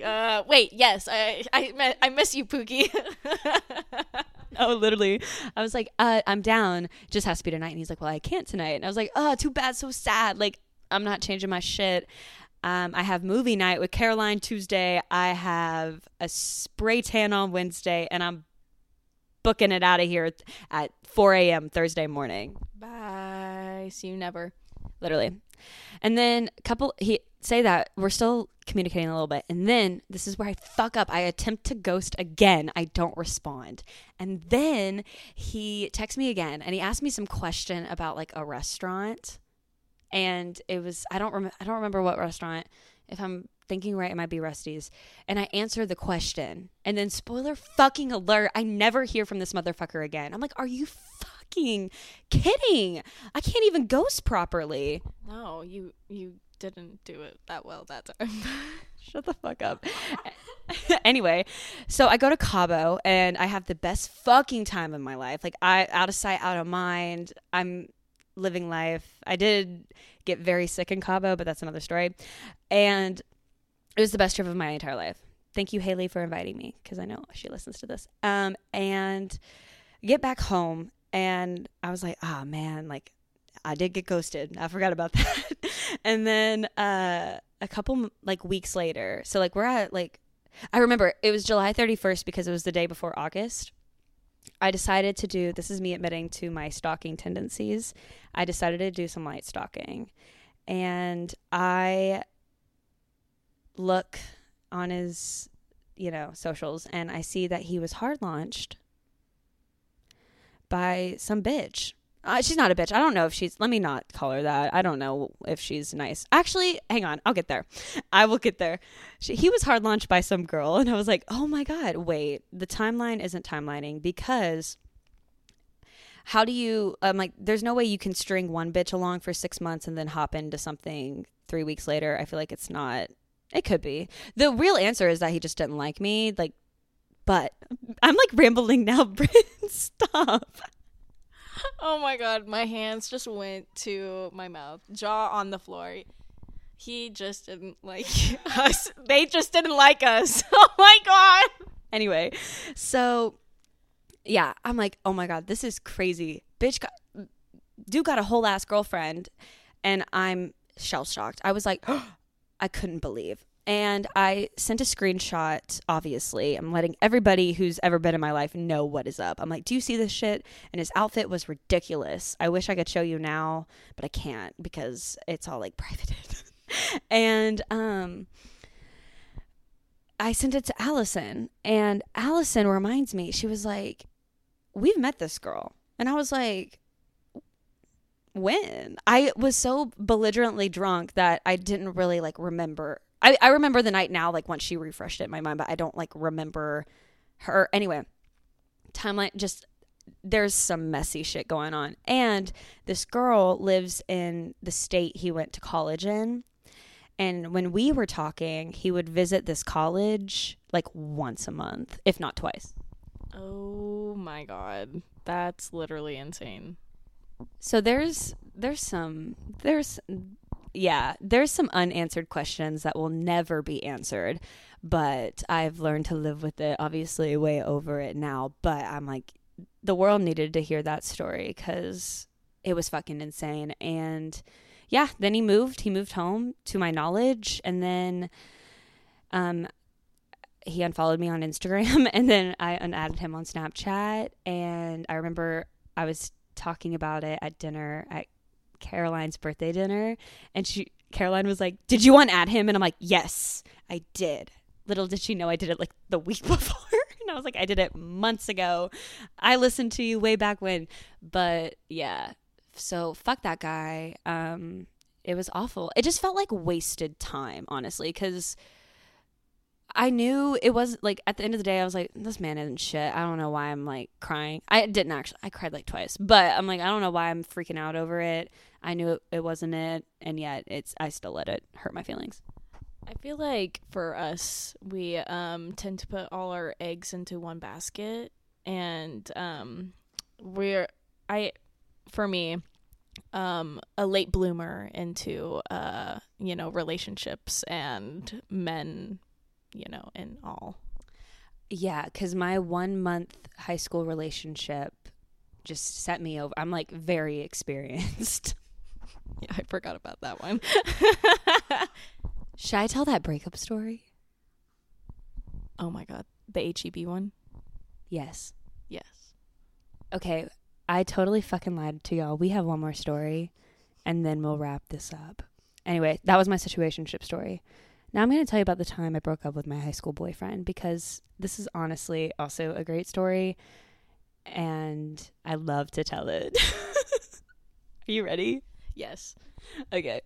uh, wait, yes. I, I, I miss you, Pookie. Oh, literally. I was like, uh, I'm down. Just has to be tonight. And he's like, well, I can't tonight. And I was like, oh, too bad. So sad. Like, I'm not changing my shit. Um, I have movie night with Caroline Tuesday. I have a spray tan on Wednesday. And I'm booking it out of here at four a.m. Thursday morning. Bye. See you never. Literally. And then a couple, he say that we're still communicating a little bit. And then this is where I fuck up. I attempt to ghost again. I don't respond. And then he texts me again and he asked me some question about like a restaurant. And it was, I don't remember, I don't remember what restaurant. If I'm thinking right, it might be Rusty's. And I answer the question. And then spoiler fucking alert, I never hear from this motherfucker again. I'm like, are you fucking kidding? I can't even ghost properly. No, you you didn't do it that well that time. Shut the fuck up. Anyway, so I go to Cabo and I have the best fucking time of my life. Like, I out of sight, out of mind. I'm living life. I did get very sick in Cabo, but that's another story. And it was the best trip of my entire life. Thank you, Haley, for inviting me, because I know she listens to this. Um, and get back home, and I was like, ah, oh, man, like, I did get ghosted. I forgot about that. And then uh, a couple, like, weeks later, so, like, we're at, like, I remember it was July thirty-first because it was the day before August. I decided to do, this is me admitting to my stalking tendencies, I decided to do some light stalking. And I look on his, you know, socials, and I see that he was hard launched by some bitch. Uh, she's not a bitch. I don't know if she's, let me not call her that. I don't know if she's nice. Actually, hang on. I'll get there. I will get there. She, he was hard launched by some girl, and I was like, oh my God, wait. The timeline isn't timelining, because how do you, I'm like, there's no way you can string one bitch along for six months and then hop into something three weeks later. I feel like it's not, it could be. The real answer is that he just didn't like me. Like, but I'm like rambling now, Bryn. Stop. Oh my God, my hands just went to my mouth, jaw on the floor. He just didn't like us. They just didn't like us. Oh my God. Anyway, so yeah, I'm like, oh my God, this is crazy. Bitch, got, dude got a whole ass girlfriend, and I'm shell shocked. I was like, I couldn't believe. And I sent a screenshot, obviously. I'm letting everybody who's ever been in my life know what is up. I'm like, do you see this shit? And his outfit was ridiculous. I wish I could show you now, but I can't because it's all like privated. And um, I sent it to Allison. And Allison reminds me, she was like, we've met this girl. And I was like, when? I was so belligerently drunk that I didn't really like remember. I, I remember the night now, like once she refreshed it in my mind, but I don't like remember her. Anyway, timeline, just there's some messy shit going on. And this girl lives in the state he went to college in. And when we were talking, he would visit this college like once a month, if not twice. Oh my God. That's literally insane. So there's, there's some, there's... Yeah, there's some unanswered questions that will never be answered, but I've learned to live with it, obviously way over it now, but I'm like, the world needed to hear that story because it was fucking insane. And yeah, then he moved, he moved home to my knowledge, and then um, he unfollowed me on Instagram, and then I unadded him on Snapchat, and I remember I was talking about it at dinner at Caroline's birthday dinner, and she Caroline was like, "Did you want at him?" And I'm like, "Yes, I did." Little did she know I did it like the week before. And I was like, I did it months ago. I listened to you way back when. But yeah, so fuck that guy. Um, it was awful. It just felt like wasted time, honestly, because I knew it was like at the end of the day, I was like, this man isn't shit. I don't know why I'm like crying. I didn't actually. I cried like twice, but I'm like, I don't know why I'm freaking out over it. I knew it, it wasn't it. And yet it's I still let it hurt my feelings. I feel like for us, we um, tend to put all our eggs into one basket, and um, we're I, for me, um, a late bloomer into uh, you know, relationships and men, you know, and all. Yeah, because my one month high school relationship just set me over. I'm like very experienced. Yeah, I forgot about that one. Should I tell that breakup story? Oh my god, the H E B one? Yes. Yes. Okay, I totally fucking lied to y'all. We have one more story, and then we'll wrap this up. Anyway, that was my situationship story. Now I'm going to tell you about the time I broke up with my high school boyfriend, because this is honestly also a great story, and I love to tell it. Are you ready? Yes. Okay.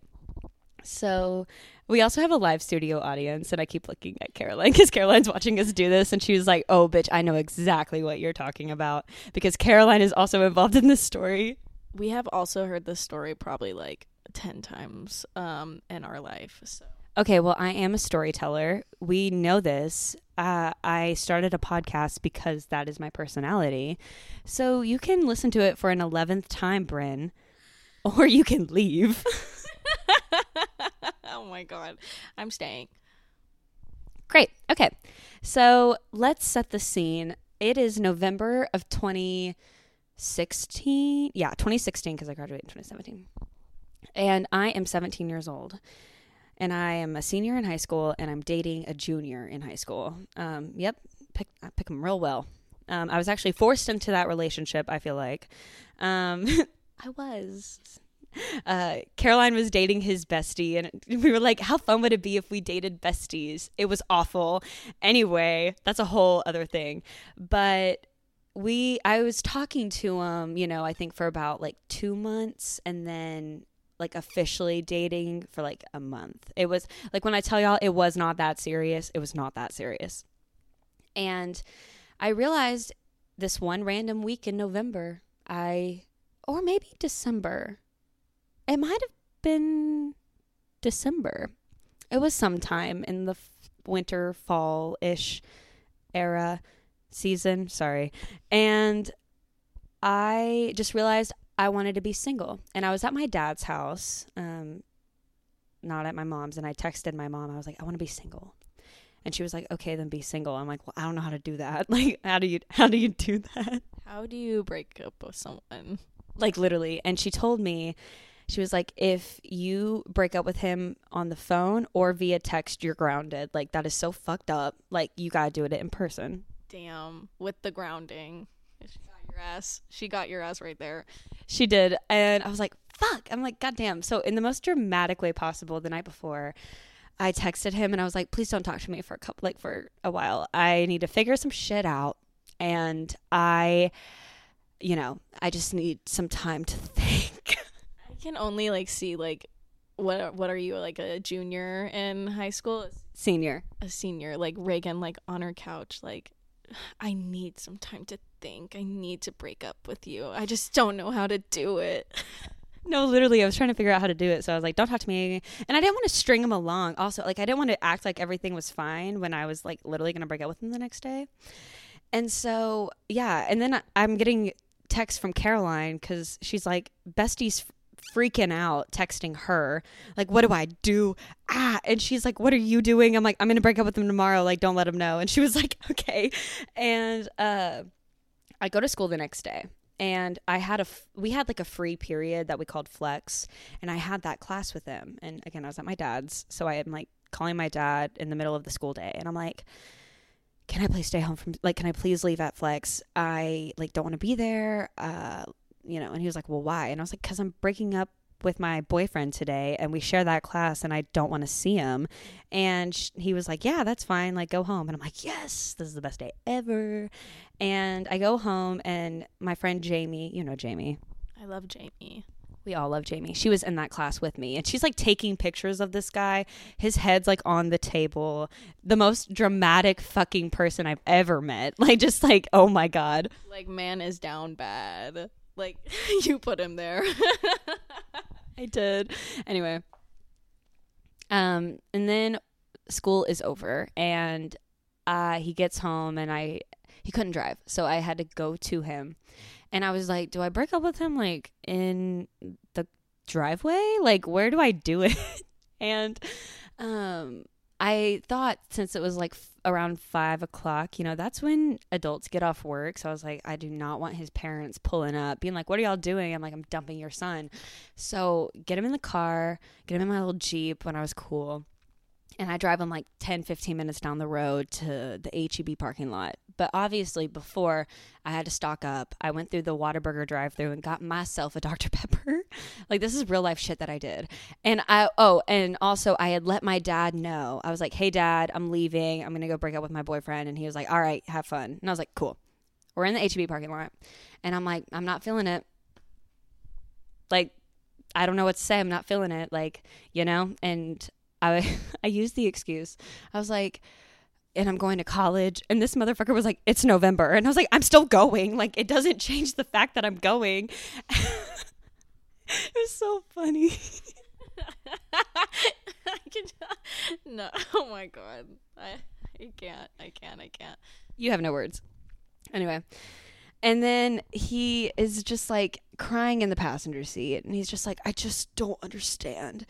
So we also have a live studio audience, and I keep looking at Caroline because Caroline's watching us do this, and she was like, oh bitch, I know exactly what you're talking about, because Caroline is also involved in this story. We have also heard this story probably like ten times um in our life. So okay, well, I am a storyteller. We know this. Uh, I started a podcast because that is my personality. So you can listen to it for an eleventh time, Bryn, or you can leave. Oh my god, I'm staying. Great. Okay, so let's set the scene. It is November of twenty sixteen. Yeah, twenty sixteen, because I graduated in twenty seventeen, and I am seventeen years old, and I am a senior in high school, and I'm dating a junior in high school. Um yep, pick, I pick them real well. um I was actually forced into that relationship, I feel like. um I was Uh, Caroline was dating his bestie, and we were like, how fun would it be if we dated besties? It was awful. Anyway, that's a whole other thing. But we, I was talking to him, you know, I think for about like two months, and then like officially dating for like a month. It was like, when I tell y'all, it was not that serious. It was not that serious. And I realized this one random week in November, I, or maybe December, it might have been December. It was sometime in the f- winter, fall-ish era, season, sorry. And I just realized I wanted to be single. And I was at my dad's house, um, not at my mom's. And I texted my mom. I was like, I want to be single. And she was like, okay, then be single. I'm like, well, I don't know how to do that. Like, how do you, how do you do that? How do you break up with someone? Like, literally. And she told me, she was like, if you break up with him on the phone or via text, you're grounded. Like, that is so fucked up. Like, you got to do it in person. Damn. With the grounding. She got your ass. She got your ass right there. She did. And I was like, fuck. I'm like, goddamn. So in the most dramatic way possible, the night before, I texted him and I was like, please don't talk to me for a couple, like for a while. I need to figure some shit out. And I, you know, I just need some time to think. Can only like see like what what are you, like a junior in high school? Senior a senior, like Reagan, like on her couch, like, I need some time to think. I need to break up with you. I just don't know how to do it. No, literally, I was trying to figure out how to do it. So I was like, don't talk to me. And I didn't want to string him along. Also, like, I didn't want to act like everything was fine when I was like literally gonna break up with him the next day. And so yeah, and then I, I'm getting texts from Caroline because she's like, besties freaking out, texting her like, what do I do? Ah and she's like, what are you doing? I'm like, I'm gonna break up with him tomorrow, like, don't let him know. And she was like, okay. And uh I go to school the next day, and I had a f- we had like a free period that we called flex, and I had that class with him. And again, I was at my dad's, so I am like calling my dad in the middle of the school day, and I'm like, can I please stay home from, like, can I please leave at flex? I like don't want to be there. uh You know, and he was like, well, why? And I was like, because I'm breaking up with my boyfriend today and we share that class and I don't want to see him. And sh- he was like, yeah, that's fine. Like, go home. And I'm like, yes, this is the best day ever. And I go home and my friend Jamie, you know, Jamie. I love Jamie. We all love Jamie. She was in that class with me and she's like taking pictures of this guy. His head's like on the table. The most dramatic fucking person I've ever met. Like, just like, oh my God. Like, man is down bad. Like, you put him there. I did. Anyway. Um, and then school is over and uh, he gets home and I, he couldn't drive. So I had to go to him. And I was like, do I break up with him like in the driveway? Like, where do I do it? And um, I thought since it was like f- around five o'clock, you know, that's when adults get off work. So I was like, I do not want his parents pulling up, being like, what are y'all doing? I'm like, I'm dumping your son. So get him in the car, get him in my little Jeep when I was cool. And I drive him like ten, fifteen minutes down the road to the H E B parking lot. But obviously before I had to stock up, I went through the Whataburger drive through and got myself a Doctor Pepper. Like, this is real life shit that I did. And I, oh, and also I had let my dad know. I was like, hey dad, I'm leaving. I'm going to go break up with my boyfriend. And he was like, all right, have fun. And I was like, cool. We're in the H E B parking lot. And I'm like, I'm not feeling it. Like, I don't know what to say. I'm not feeling it. Like, you know, and I I used the excuse. I was like, and I'm going to college. And this motherfucker was like, it's November. And I was like, I'm still going. Like, it doesn't change the fact that I'm going. It was so funny. I can, no. Oh my God. I, I can't. I can't. I can't. You have no words. Anyway. And then he is just like crying in the passenger seat. And he's just like, I just don't understand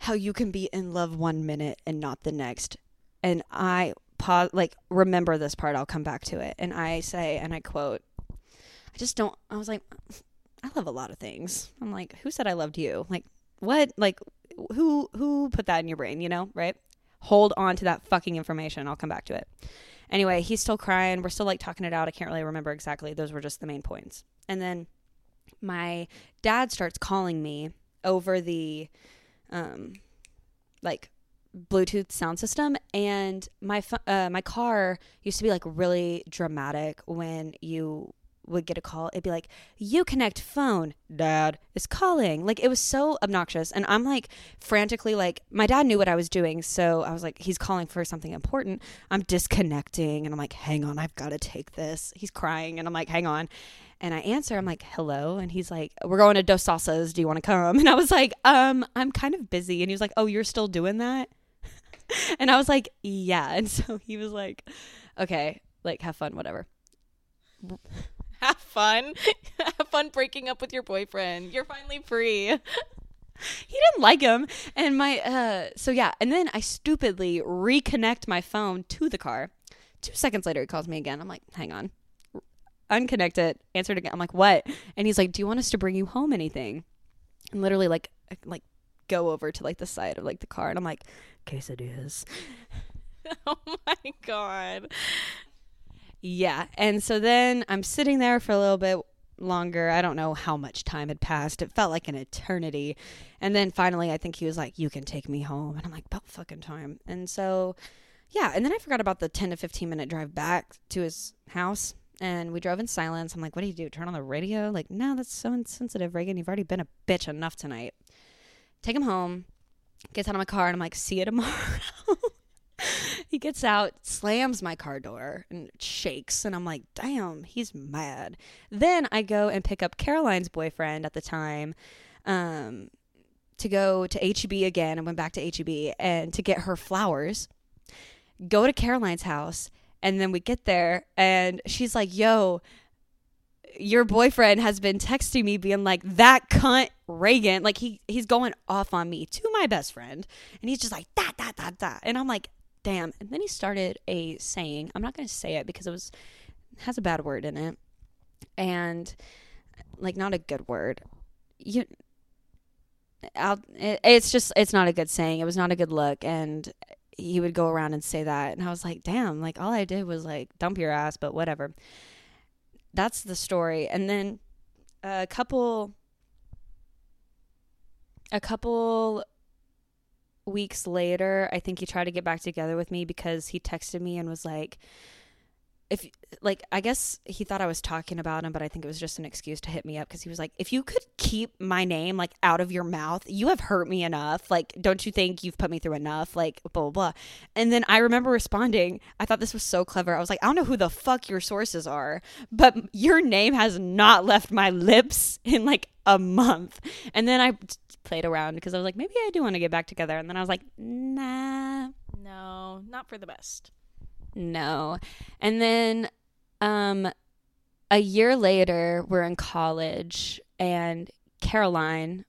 how you can be in love one minute and not the next. And I pause, like, remember this part. I'll come back to it. And I say, and I quote, I just don't. I was like, I love a lot of things. I'm like, who said I loved you? Like, what? Like, who, who put that in your brain? You know, right? Hold on to that fucking information. I'll come back to it. Anyway, he's still crying. We're still like talking it out. I can't really remember exactly. Those were just the main points. And then my dad starts calling me over the um, like Bluetooth sound system. And my fu- uh, my car used to be like really dramatic when you would get a call. It'd be like, you connect phone, dad is calling. Like, it was so obnoxious. And I'm like frantically, like, my dad knew what I was doing. So I was like, he's calling for something important. I'm disconnecting. And I'm like, hang on, I've got to take this. He's crying. And I'm like, hang on. And I answer, I'm like, hello. And he's like, we're going to Dos Salsas. Do you want to come? And I was like, um, I'm kind of busy. And he was like, oh, you're still doing that? And I was like, yeah. And so he was like, okay, like, have fun, whatever. Have fun. Have fun breaking up with your boyfriend. You're finally free. He didn't like him. And my, uh, so yeah. And then I stupidly reconnect my phone to the car. Two seconds later, he calls me again. I'm like, hang on. Unconnect it. Answered again. I'm like, what? And he's like, do you want us to bring you home anything? And literally like, like go over to like the side of like the car. And I'm like, quesadillas. Oh my God. Yeah. And so then I'm sitting there for a little bit longer. I don't know how much time had passed. It felt like an eternity. And then finally, I think he was like, you can take me home. And I'm like, about fucking time. And so, yeah. And then I forgot about the ten to fifteen minute drive back to his house. And we drove in silence. I'm like, what do you do? Turn on the radio? Like, no, that's so insensitive, Reagan. You've already been a bitch enough tonight. Take him home. Gets out of my car. And I'm like, see you tomorrow. He gets out, slams my car door and shakes. And I'm like, damn, he's mad. Then I go and pick up Caroline's boyfriend at the time um, to go to H E B again. I went back to H E B and to get her flowers, go to Caroline's house. And then we get there and she's like, yo, your boyfriend has been texting me being like, that cunt Reagan. Like he he's going off on me to my best friend. And he's just like, that, that, that, that. And I'm like, damn. And then he started a saying. I'm not going to say it because it was has a bad word in it. And like not a good word. You, I'll, it, it's just, it's not a good saying. It was not a good look. And he would go around and say that. And I was like, damn, like all I did was like dump your ass, but whatever. That's the story. And then a couple a couple weeks later, I think he tried to get back together with me because he texted me and was like, if like, I guess he thought I was talking about him, but I think it was just an excuse to hit me up because he was like, if you could keep my name like out of your mouth, you have hurt me enough. Like, don't you think you've put me through enough? Like, blah, blah, blah. And then I remember responding. I thought this was so clever. I was like, I don't know who the fuck your sources are, but your name has not left my lips in like a month. And then I played around because I was like, maybe I do want to get back together. And then I was like, nah. No, not for the best. No. And then um, a year later, we're in college, and Caroline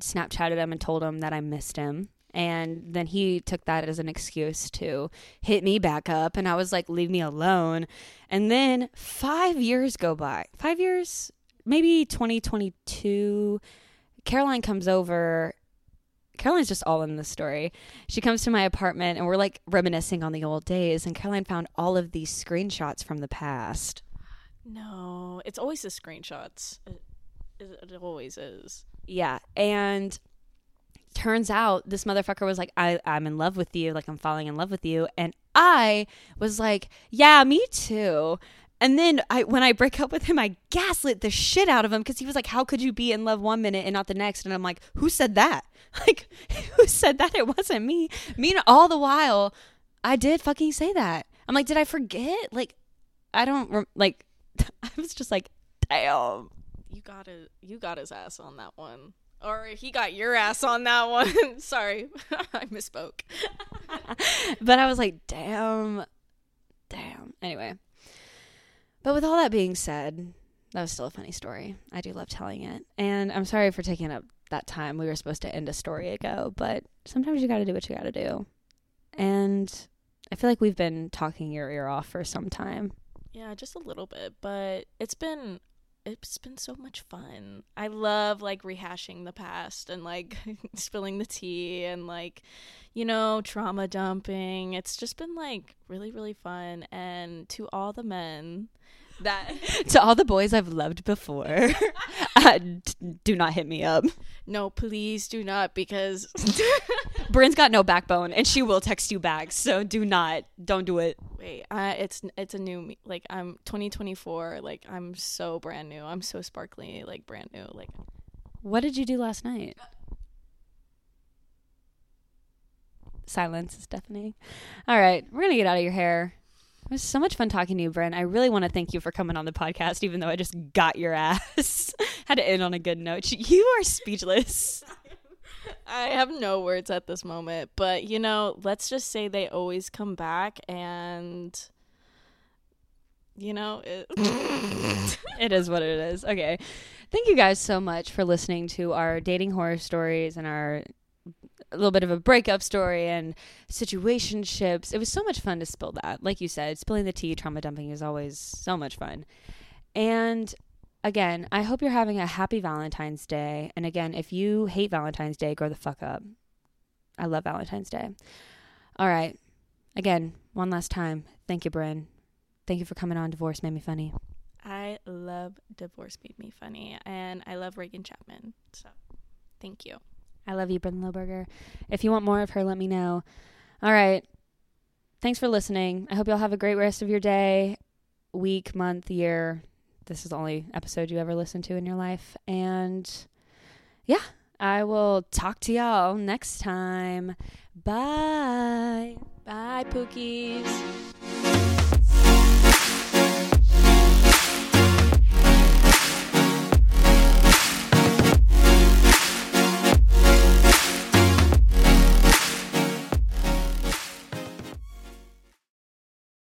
Snapchatted him and told him that I missed him. And then he took that as an excuse to hit me back up. And I was like, leave me alone. And then five years go by. Five years, maybe twenty twenty-two. Caroline comes over. Caroline's just all in this story. She comes to my apartment and we're like reminiscing on the old days, and Caroline found all of these screenshots from the past. No, it's always the screenshots. It, it always is. Yeah. And turns out this motherfucker was like, I, I'm in love with you, like I'm falling in love with you. And I was like, yeah, me too. And then I, when I break up with him, I gaslit the shit out of him because he was like, how could you be in love one minute and not the next? And I'm like, who said that? Like, who said that? It wasn't me. I mean, all the while, I did fucking say that. I'm like, did I forget? Like, I don't, rem- like, I was just like, damn. You got, a, you got his ass on that one. Or he got your ass on that one. Sorry, I misspoke. But I was like, damn, damn. Anyway. But with all that being said, that was still a funny story. I do love telling it. And I'm sorry for taking up that time. We were supposed to end a story ago, but sometimes you got to do what you got to do. And I feel like we've been talking your ear off for some time. Yeah, just a little bit, but it's been it's been so much fun. I love like rehashing the past and like spilling the tea and like, you know, trauma dumping. It's just been like really, really fun. And to all the men that to all the boys I've loved before, uh, d- do not hit me up. No, please do not, because Bryn's got no backbone and she will text you back. So do not, don't do it. Wait, uh, it's it's a new me. Like I'm twenty twenty-four. Like I'm so brand new. I'm so sparkly. Like brand new. Like, what did you do last night? Silence is deafening. All right, we're gonna get out of your hair. It was so much fun talking to you, Bryn. I really want to thank you for coming on the podcast, even though I just got your ass. Had to end on a good note. You are speechless. I have no words at this moment, but, you know, let's just say they always come back, and, you know, it, it is what it is. Okay. Thank you guys so much for listening to our dating horror stories and our a little bit of a breakup story and situationships. It was so much fun to spill that. Like you said, spilling the tea, trauma dumping is always so much fun. And again, I hope you're having a happy Valentine's Day. And again, if you hate Valentine's Day, grow the fuck up. I love Valentine's Day. All right. Again, one last time. Thank you, Bryn. Thank you for coming on Divorce Made Me Funny. I love Divorce Made Me Funny, and I love Reagan Chapman. So thank you. I love you, Bryn Lohberger. If you want more of her, let me know. All right. Thanks for listening. I hope y'all have a great rest of your day, week, month, year. This is the only episode you ever listen to in your life. And yeah, I will talk to y'all next time. Bye. Bye, Pookies.